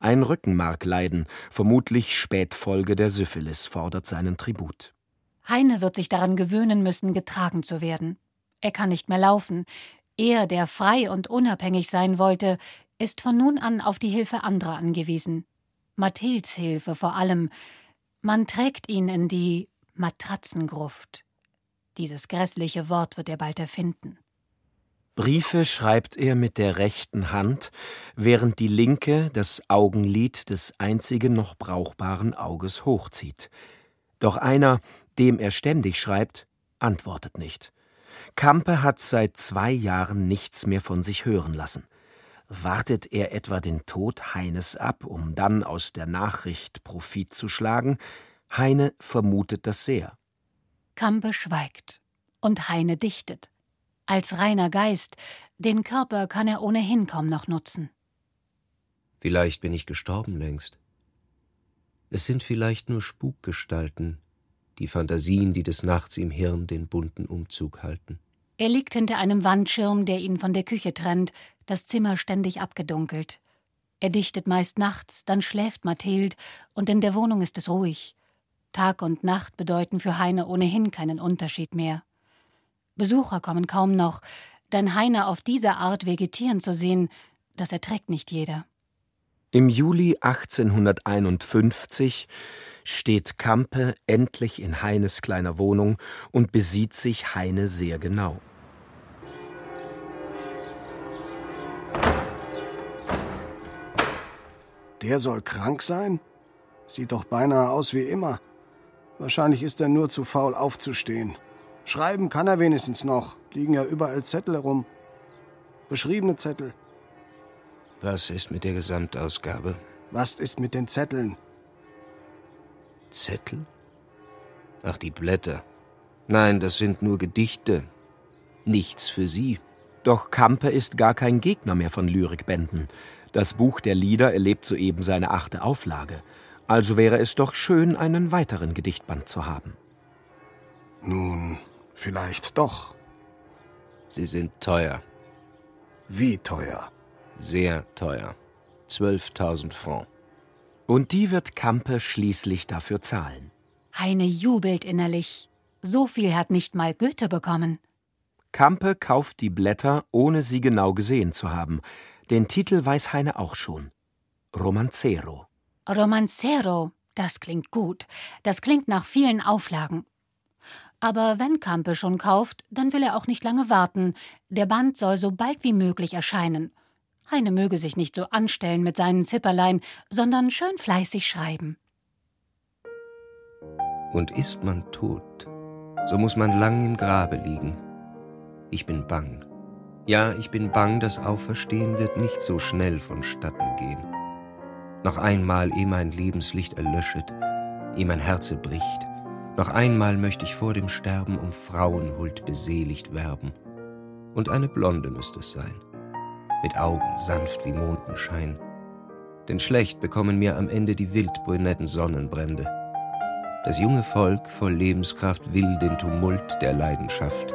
Ein Rückenmarkleiden, vermutlich Spätfolge der Syphilis, fordert seinen Tribut. Heine wird sich daran gewöhnen müssen, getragen zu werden. Er kann nicht mehr laufen. Er, der frei und unabhängig sein wollte, ist von nun an auf die Hilfe anderer angewiesen. Mathildes Hilfe vor allem. Man trägt ihn in die Matratzengruft. Dieses grässliche Wort wird er bald erfinden. Briefe schreibt er mit der rechten Hand, während die linke das Augenlid des einzigen noch brauchbaren Auges hochzieht. Doch einer, dem er ständig schreibt, antwortet nicht. Campe hat seit 2 Jahren nichts mehr von sich hören lassen. Wartet er etwa den Tod Heines ab, um dann aus der Nachricht Profit zu schlagen? Heine vermutet das sehr. Campe schweigt und Heine dichtet. Als reiner Geist, den Körper kann er ohnehin kaum noch nutzen. Vielleicht bin ich gestorben längst. Es sind vielleicht nur Spukgestalten, die Fantasien, die des Nachts im Hirn den bunten Umzug halten. Er liegt hinter einem Wandschirm, der ihn von der Küche trennt, das Zimmer ständig abgedunkelt. Er dichtet meist nachts, dann schläft Mathilde und in der Wohnung ist es ruhig. Tag und Nacht bedeuten für Heine ohnehin keinen Unterschied mehr. Besucher kommen kaum noch, denn Heine auf diese Art vegetieren zu sehen, das erträgt nicht jeder. Im Juli 1851 steht Campe endlich in Heines kleiner Wohnung und besieht sich Heine sehr genau. Der soll krank sein? Sieht doch beinahe aus wie immer. Wahrscheinlich ist er nur zu faul aufzustehen. Schreiben kann er wenigstens noch. Liegen ja überall Zettel herum. Beschriebene Zettel. Was ist mit der Gesamtausgabe? Was ist mit den Zetteln? Zettel? Ach, die Blätter. Nein, das sind nur Gedichte. Nichts für sie. Doch Campe ist gar kein Gegner mehr von Lyrikbänden. Das Buch der Lieder erlebt soeben seine 8. Auflage. Also wäre es doch schön, einen weiteren Gedichtband zu haben. Nun, vielleicht doch. Sie sind teuer. Wie teuer? Sehr teuer. 12.000 Francs. Und die wird Campe schließlich dafür zahlen. Heine jubelt innerlich. So viel hat nicht mal Goethe bekommen. Campe kauft die Blätter, ohne sie genau gesehen zu haben. Den Titel weiß Heine auch schon. Romancero. Romancero, das klingt gut. Das klingt nach vielen Auflagen. Aber wenn Campe schon kauft, dann will er auch nicht lange warten. Der Band soll so bald wie möglich erscheinen. Heine möge sich nicht so anstellen mit seinen Zipperlein, sondern schön fleißig schreiben. Und ist man tot, so muss man lang im Grabe liegen. Ich bin bang. Ja, ich bin bang, das Auferstehen wird nicht so schnell vonstatten gehen. Noch einmal, ehe mein Lebenslicht erlöschet, ehe mein Herze bricht, noch einmal möchte ich vor dem Sterben um Frauenhuld beseligt werben. Und eine Blonde müsste es sein, mit Augen sanft wie Mondenschein. Denn schlecht bekommen mir am Ende die wildbrünetten Sonnenbrände. Das junge Volk voll Lebenskraft will den Tumult der Leidenschaft.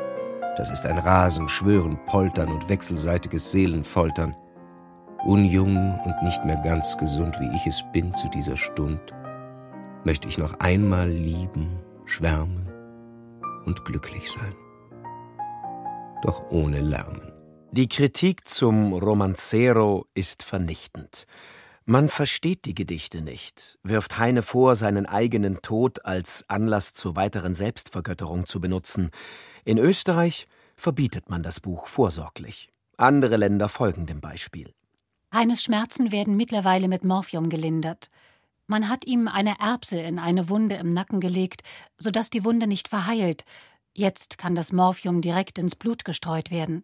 Das ist ein Rasen, Schwören, Poltern und wechselseitiges Seelenfoltern. Unjung und nicht mehr ganz gesund, wie ich es bin zu dieser Stund, möchte ich noch einmal lieben, schwärmen und glücklich sein. Doch ohne Lärmen. Die Kritik zum Romancero ist vernichtend. Man versteht die Gedichte nicht, wirft Heine vor, seinen eigenen Tod als Anlass zur weiteren Selbstvergötterung zu benutzen. In Österreich verbietet man das Buch vorsorglich. Andere Länder folgen dem Beispiel. Heines Schmerzen werden mittlerweile mit Morphium gelindert. Man hat ihm eine Erbse in eine Wunde im Nacken gelegt, sodass die Wunde nicht verheilt. Jetzt kann das Morphium direkt ins Blut gestreut werden.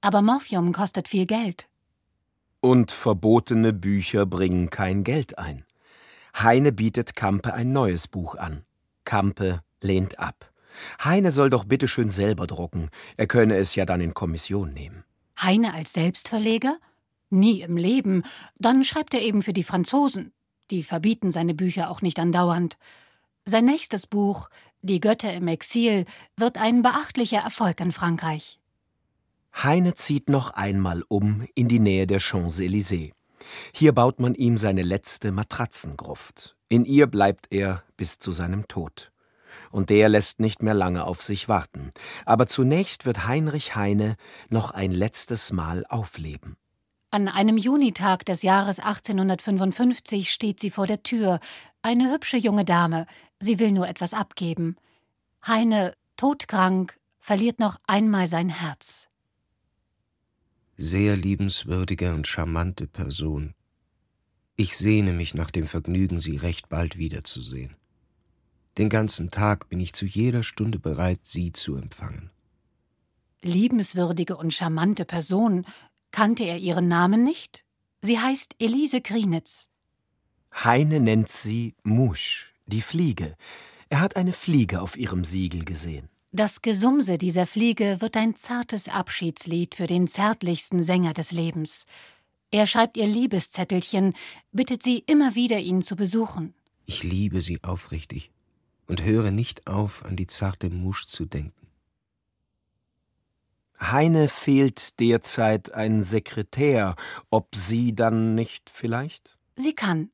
Aber Morphium kostet viel Geld. Und verbotene Bücher bringen kein Geld ein. Heine bietet Campe ein neues Buch an. Campe lehnt ab. Heine soll doch bitte schön selber drucken. Er könne es ja dann in Kommission nehmen. Heine als Selbstverleger? Nie im Leben. Dann schreibt er eben für die Franzosen. Die verbieten seine Bücher auch nicht andauernd. Sein nächstes Buch, Die Götter im Exil, wird ein beachtlicher Erfolg in Frankreich. Heine zieht noch einmal um in die Nähe der Champs-Élysées. Hier baut man ihm seine letzte Matratzengruft. In ihr bleibt er bis zu seinem Tod. Und der lässt nicht mehr lange auf sich warten. Aber zunächst wird Heinrich Heine noch ein letztes Mal aufleben. An einem Junitag des Jahres 1855 steht sie vor der Tür, eine hübsche junge Dame. Sie will nur etwas abgeben. Heine, todkrank, verliert noch einmal sein Herz. sehr liebenswürdige und charmante Person. Ich sehne mich nach dem Vergnügen, Sie recht bald wiederzusehen. Den ganzen Tag bin ich zu jeder Stunde bereit, Sie zu empfangen. Liebenswürdige und charmante Person. Kannte er ihren Namen nicht? Sie heißt Elise Krienitz. Heine nennt sie Musch, die Fliege. Er hat eine Fliege auf ihrem Siegel gesehen. Das Gesumse dieser Fliege wird ein zartes Abschiedslied für den zärtlichsten Sänger des Lebens. Er schreibt ihr Liebeszettelchen, bittet sie immer wieder, ihn zu besuchen. Ich liebe sie aufrichtig und höre nicht auf, an die zarte Musch zu denken. Heine fehlt derzeit ein Sekretär. Ob sie dann nicht vielleicht? Sie kann.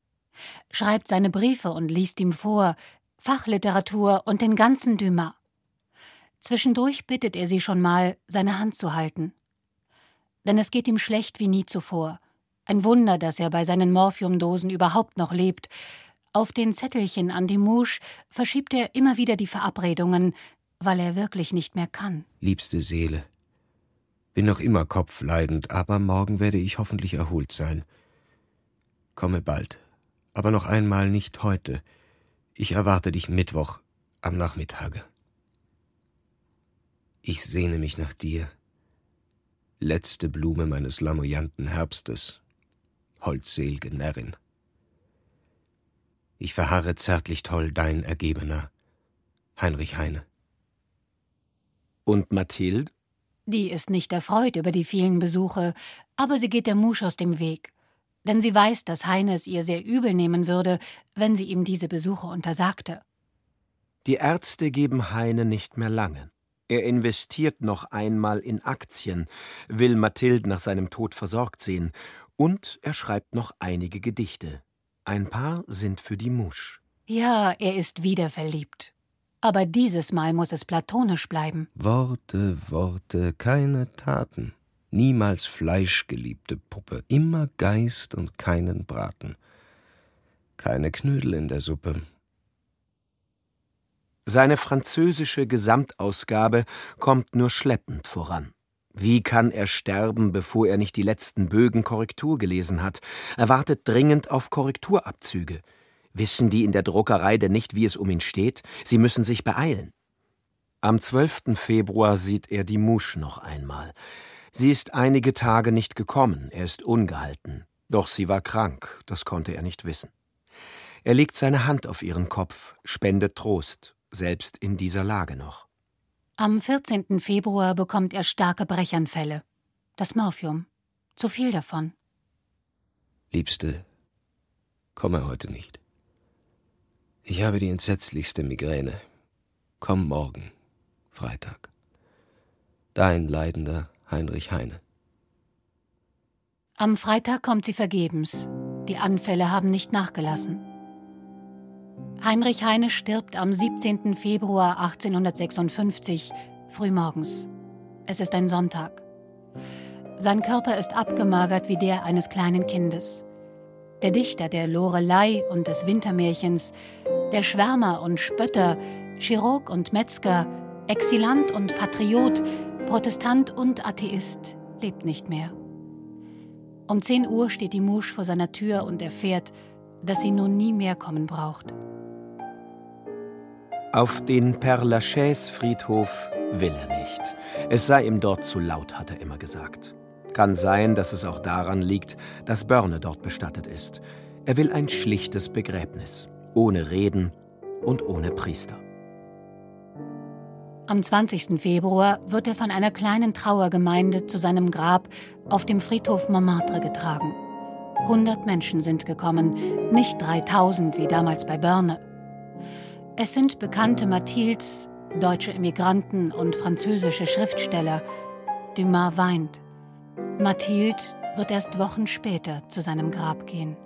Schreibt seine Briefe und liest ihm vor, Fachliteratur und den ganzen Dumas. Zwischendurch bittet er sie schon mal, seine Hand zu halten. Denn es geht ihm schlecht wie nie zuvor. Ein Wunder, dass er bei seinen Morphiumdosen überhaupt noch lebt. Auf den Zettelchen an die Mouche verschiebt er immer wieder die Verabredungen, weil er wirklich nicht mehr kann. Liebste Seele, bin noch immer kopfleidend, aber morgen werde ich hoffentlich erholt sein. Komme bald, aber noch einmal nicht heute. Ich erwarte dich Mittwoch am Nachmittage. Ich sehne mich nach dir. Letzte Blume meines lamoyanten Herbstes, holdselige Närrin. Ich verharre zärtlich toll, dein Ergebener, Heinrich Heine. Und Mathilde? Die ist nicht erfreut über die vielen Besuche, aber sie geht der Mouche aus dem Weg. Denn sie weiß, dass Heine es ihr sehr übel nehmen würde, wenn sie ihm diese Besuche untersagte. Die Ärzte geben Heine nicht mehr lange. Er investiert noch einmal in Aktien, will Mathilde nach seinem Tod versorgt sehen, und er schreibt noch einige Gedichte. Ein paar sind für die Mouche. Ja, er ist wieder verliebt. Aber dieses Mal muss es platonisch bleiben. Worte, Worte, keine Taten. Niemals fleischgeliebte Puppe, immer Geist und keinen Braten. Keine Knödel in der Suppe. Seine französische Gesamtausgabe kommt nur schleppend voran. Wie kann er sterben, bevor er nicht die letzten Bögen Korrektur gelesen hat? Er wartet dringend auf Korrekturabzüge. Wissen die in der Druckerei denn nicht, wie es um ihn steht? Sie müssen sich beeilen. Am 12. Februar sieht er die Mouche noch einmal. Sie ist einige Tage nicht gekommen, er ist ungehalten. Doch sie war krank, das konnte er nicht wissen. Er legt seine Hand auf ihren Kopf, spendet Trost, selbst in dieser Lage noch. Am 14. Februar bekommt er starke Brechanfälle. Das Morphium. Zu viel davon. Liebste, komme heute nicht. Ich habe die entsetzlichste Migräne. Komm morgen, Freitag. Dein leidender Heinrich Heine. Am Freitag kommt sie vergebens. Die Anfälle haben nicht nachgelassen. Heinrich Heine stirbt am 17. Februar 1856, frühmorgens. Es ist ein Sonntag. Sein Körper ist abgemagert wie der eines kleinen Kindes. Der Dichter der Lorelei und des Wintermärchens, der Schwärmer und Spötter, Chirurg und Metzger, Exilant und Patriot, Protestant und Atheist, lebt nicht mehr. Um 10 Uhr steht die Mouche vor seiner Tür und erfährt, dass sie nun nie mehr kommen braucht. Auf den Père-Lachaise-Friedhof will er nicht. Es sei ihm dort zu laut, hat er immer gesagt. Kann sein, dass es auch daran liegt, dass Börne dort bestattet ist. Er will ein schlichtes Begräbnis, ohne Reden und ohne Priester. Am 20. Februar wird er von einer kleinen Trauergemeinde zu seinem Grab auf dem Friedhof Montmartre getragen. 100 Menschen sind gekommen, nicht 3000 wie damals bei Börne. Es sind bekannte Mathildes, deutsche Emigranten und französische Schriftsteller. Dumas weint. Mathilde wird erst Wochen später zu seinem Grab gehen.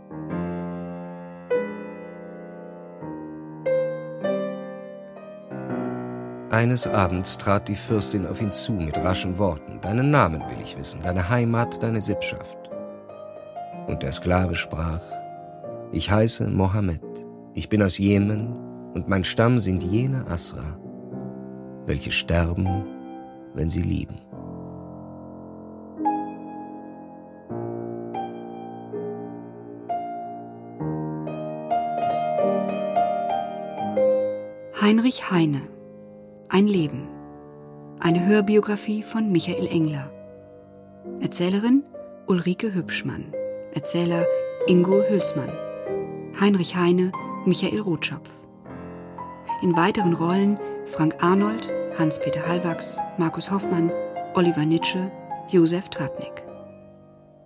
Eines Abends trat die Fürstin auf ihn zu mit raschen Worten. Deinen Namen will ich wissen, deine Heimat, deine Sippschaft. Und der Sklave sprach, ich heiße Mohammed, ich bin aus Jemen und mein Stamm sind jene Asra, welche sterben, wenn sie lieben. Heinrich Heine, Ein Leben, eine Hörbiografie von Michael Engler. Erzählerin Ulrike Hübschmann, Erzähler Ingo Hülsmann, Heinrich Heine, Michael Rotschopf. In weiteren Rollen Frank Arnold, Hans-Peter Hallwachs, Markus Hoffmann, Oliver Nitsche, Josef Tratnik.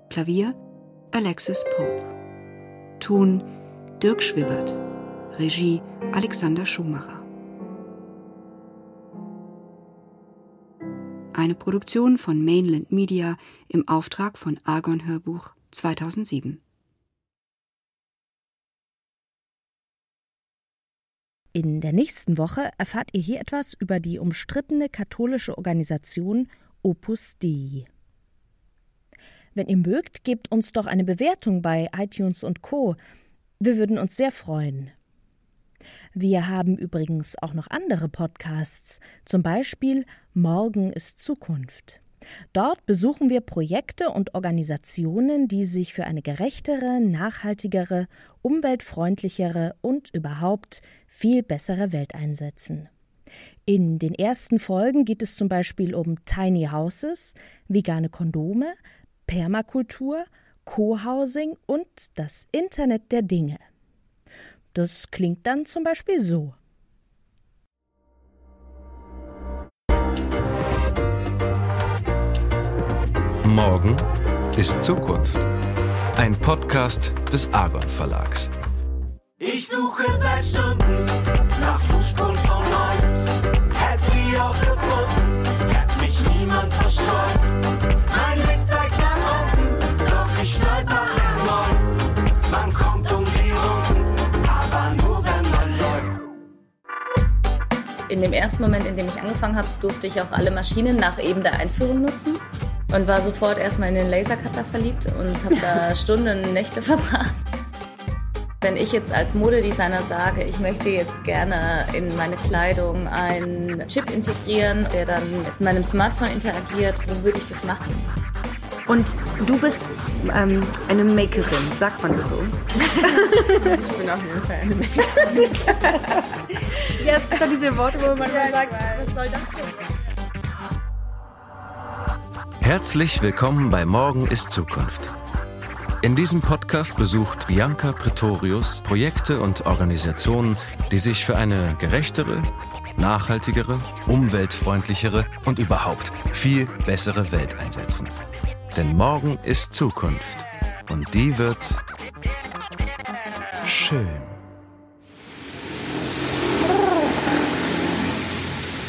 Klavier Alexis Pope. Ton Dirk Schwibbert. Regie Alexander Schumacher. Eine Produktion von Mainland Media im Auftrag von Argon Hörbuch 2007. In der nächsten Woche erfahrt ihr hier etwas über die umstrittene katholische Organisation Opus Dei. Wenn ihr mögt, gebt uns doch eine Bewertung bei iTunes und Co. Wir würden uns sehr freuen. Wir haben übrigens auch noch andere Podcasts, zum Beispiel Morgen ist Zukunft. Dort besuchen wir Projekte und Organisationen, die sich für eine gerechtere, nachhaltigere, umweltfreundlichere und überhaupt viel bessere Welt einsetzen. In den ersten Folgen geht es zum Beispiel um Tiny Houses, vegane Kondome, Permakultur, Co-Housing und das Internet der Dinge. Das klingt dann zum Beispiel so. Morgen ist Zukunft. Ein Podcast des Argon Verlags. Ich suche seit Stunden nach Fußspuren von euch. Hätt sie auch gefunden, hätt mich niemand verscheut. Mein Blick zeigt nach unten, doch ich schneid nach erneut. Man kommt um die Runden, aber nur wenn man läuft. In dem ersten Moment, in dem ich angefangen habe, durfte ich auch alle Maschinen nach eben der Einführung nutzen. Und war sofort erstmal in den Lasercutter verliebt und habe da Stunden und Nächte verbracht. Wenn ich jetzt als Modedesigner sage, ich möchte jetzt gerne in meine Kleidung einen Chip integrieren, der dann mit meinem Smartphone interagiert, wo würde ich das machen? Und du bist eine Makerin, sagt man das so? Ich bin auf jeden Fall eine Makerin. Ja, es gibt doch diese Worte, wo man mal sagt, was soll das denn? Herzlich willkommen bei Morgen ist Zukunft. In diesem Podcast besucht Bianca Pretorius Projekte und Organisationen, die sich für eine gerechtere, nachhaltigere, umweltfreundlichere und überhaupt viel bessere Welt einsetzen. Denn morgen ist Zukunft und die wird schön.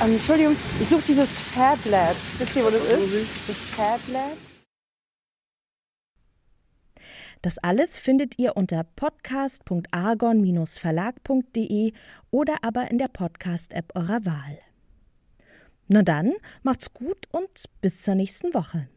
Entschuldigung, ich suche dieses Fab Lab. Wisst ihr, wo das ist? Das Fab Lab. Das alles findet ihr unter podcast.argon-verlag.de oder aber in der Podcast-App eurer Wahl. Na dann, macht's gut und bis zur nächsten Woche.